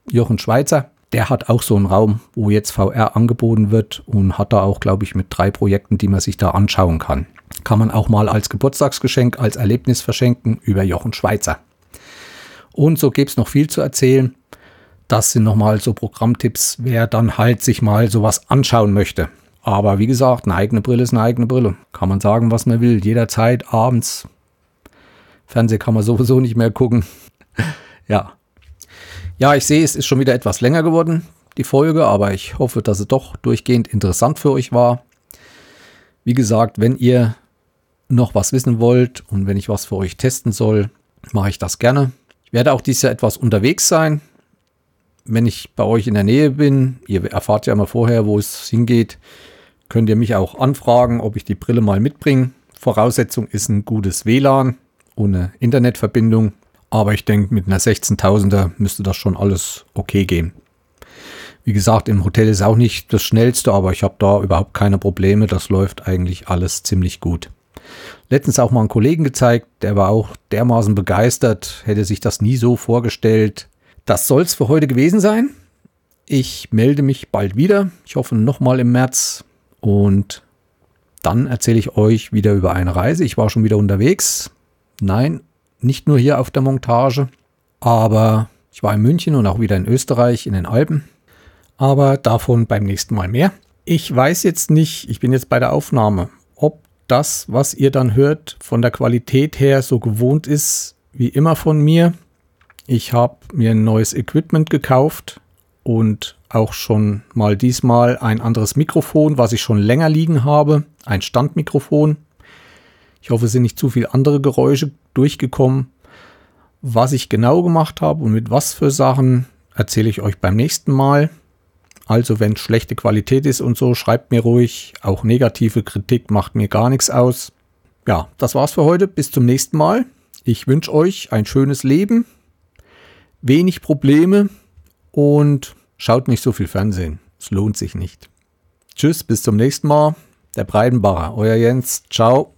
Jochen Schweizer. Der hat auch so einen Raum, wo jetzt V R angeboten wird, und hat da auch, glaube ich, mit drei Projekten, die man sich da anschauen kann. Kann man auch mal als Geburtstagsgeschenk, als Erlebnis verschenken über Jochen Schweizer. Und so gibt es noch viel zu erzählen. Das sind nochmal so Programmtipps, wer dann halt sich mal sowas anschauen möchte. Aber wie gesagt, eine eigene Brille ist eine eigene Brille. Kann man sagen, was man will. Jederzeit, abends. Fernsehen kann man sowieso nicht mehr gucken. Ja. Ja, ich sehe, es ist schon wieder etwas länger geworden, die Folge, aber ich hoffe, dass es doch durchgehend interessant für euch war. Wie gesagt, wenn ihr noch was wissen wollt und wenn ich was für euch testen soll, mache ich das gerne. Ich werde auch dieses Jahr etwas unterwegs sein. Wenn ich bei euch in der Nähe bin, ihr erfahrt ja immer vorher, wo es hingeht, könnt ihr mich auch anfragen, ob ich die Brille mal mitbringe. Voraussetzung ist ein gutes W L A N ohne Internetverbindung. Aber ich denke, mit einer sechzehntausender müsste das schon alles okay gehen. Wie gesagt, im Hotel ist auch nicht das Schnellste, aber ich habe da überhaupt keine Probleme. Das läuft eigentlich alles ziemlich gut. Letztens auch mal einen Kollegen gezeigt, der war auch dermaßen begeistert, hätte sich das nie so vorgestellt. Das soll es für heute gewesen sein. Ich melde mich bald wieder. Ich hoffe nochmal im März. Und dann erzähle ich euch wieder über eine Reise. Ich war schon wieder unterwegs. Nein, nicht nur hier auf der Montage. Aber ich war in München und auch wieder in Österreich, in den Alpen. Aber davon beim nächsten Mal mehr. Ich weiß jetzt nicht, ich bin jetzt bei der Aufnahme, ob das, was ihr dann hört, von der Qualität her so gewohnt ist, wie immer von mir. Ich habe mir ein neues Equipment gekauft und auch schon mal diesmal ein anderes Mikrofon, was ich schon länger liegen habe, ein Standmikrofon. Ich hoffe, es sind nicht zu viele andere Geräusche durchgekommen. Was ich genau gemacht habe und mit was für Sachen, erzähle ich euch beim nächsten Mal. Also wenn schlechte Qualität ist und so, schreibt mir ruhig. Auch negative Kritik macht mir gar nichts aus. Ja, das war's für heute. Bis zum nächsten Mal. Ich wünsche euch ein schönes Leben. Wenig Probleme und schaut nicht so viel Fernsehen. Es lohnt sich nicht. Tschüss, bis zum nächsten Mal. Der Breitenbacher, euer Jens. Ciao.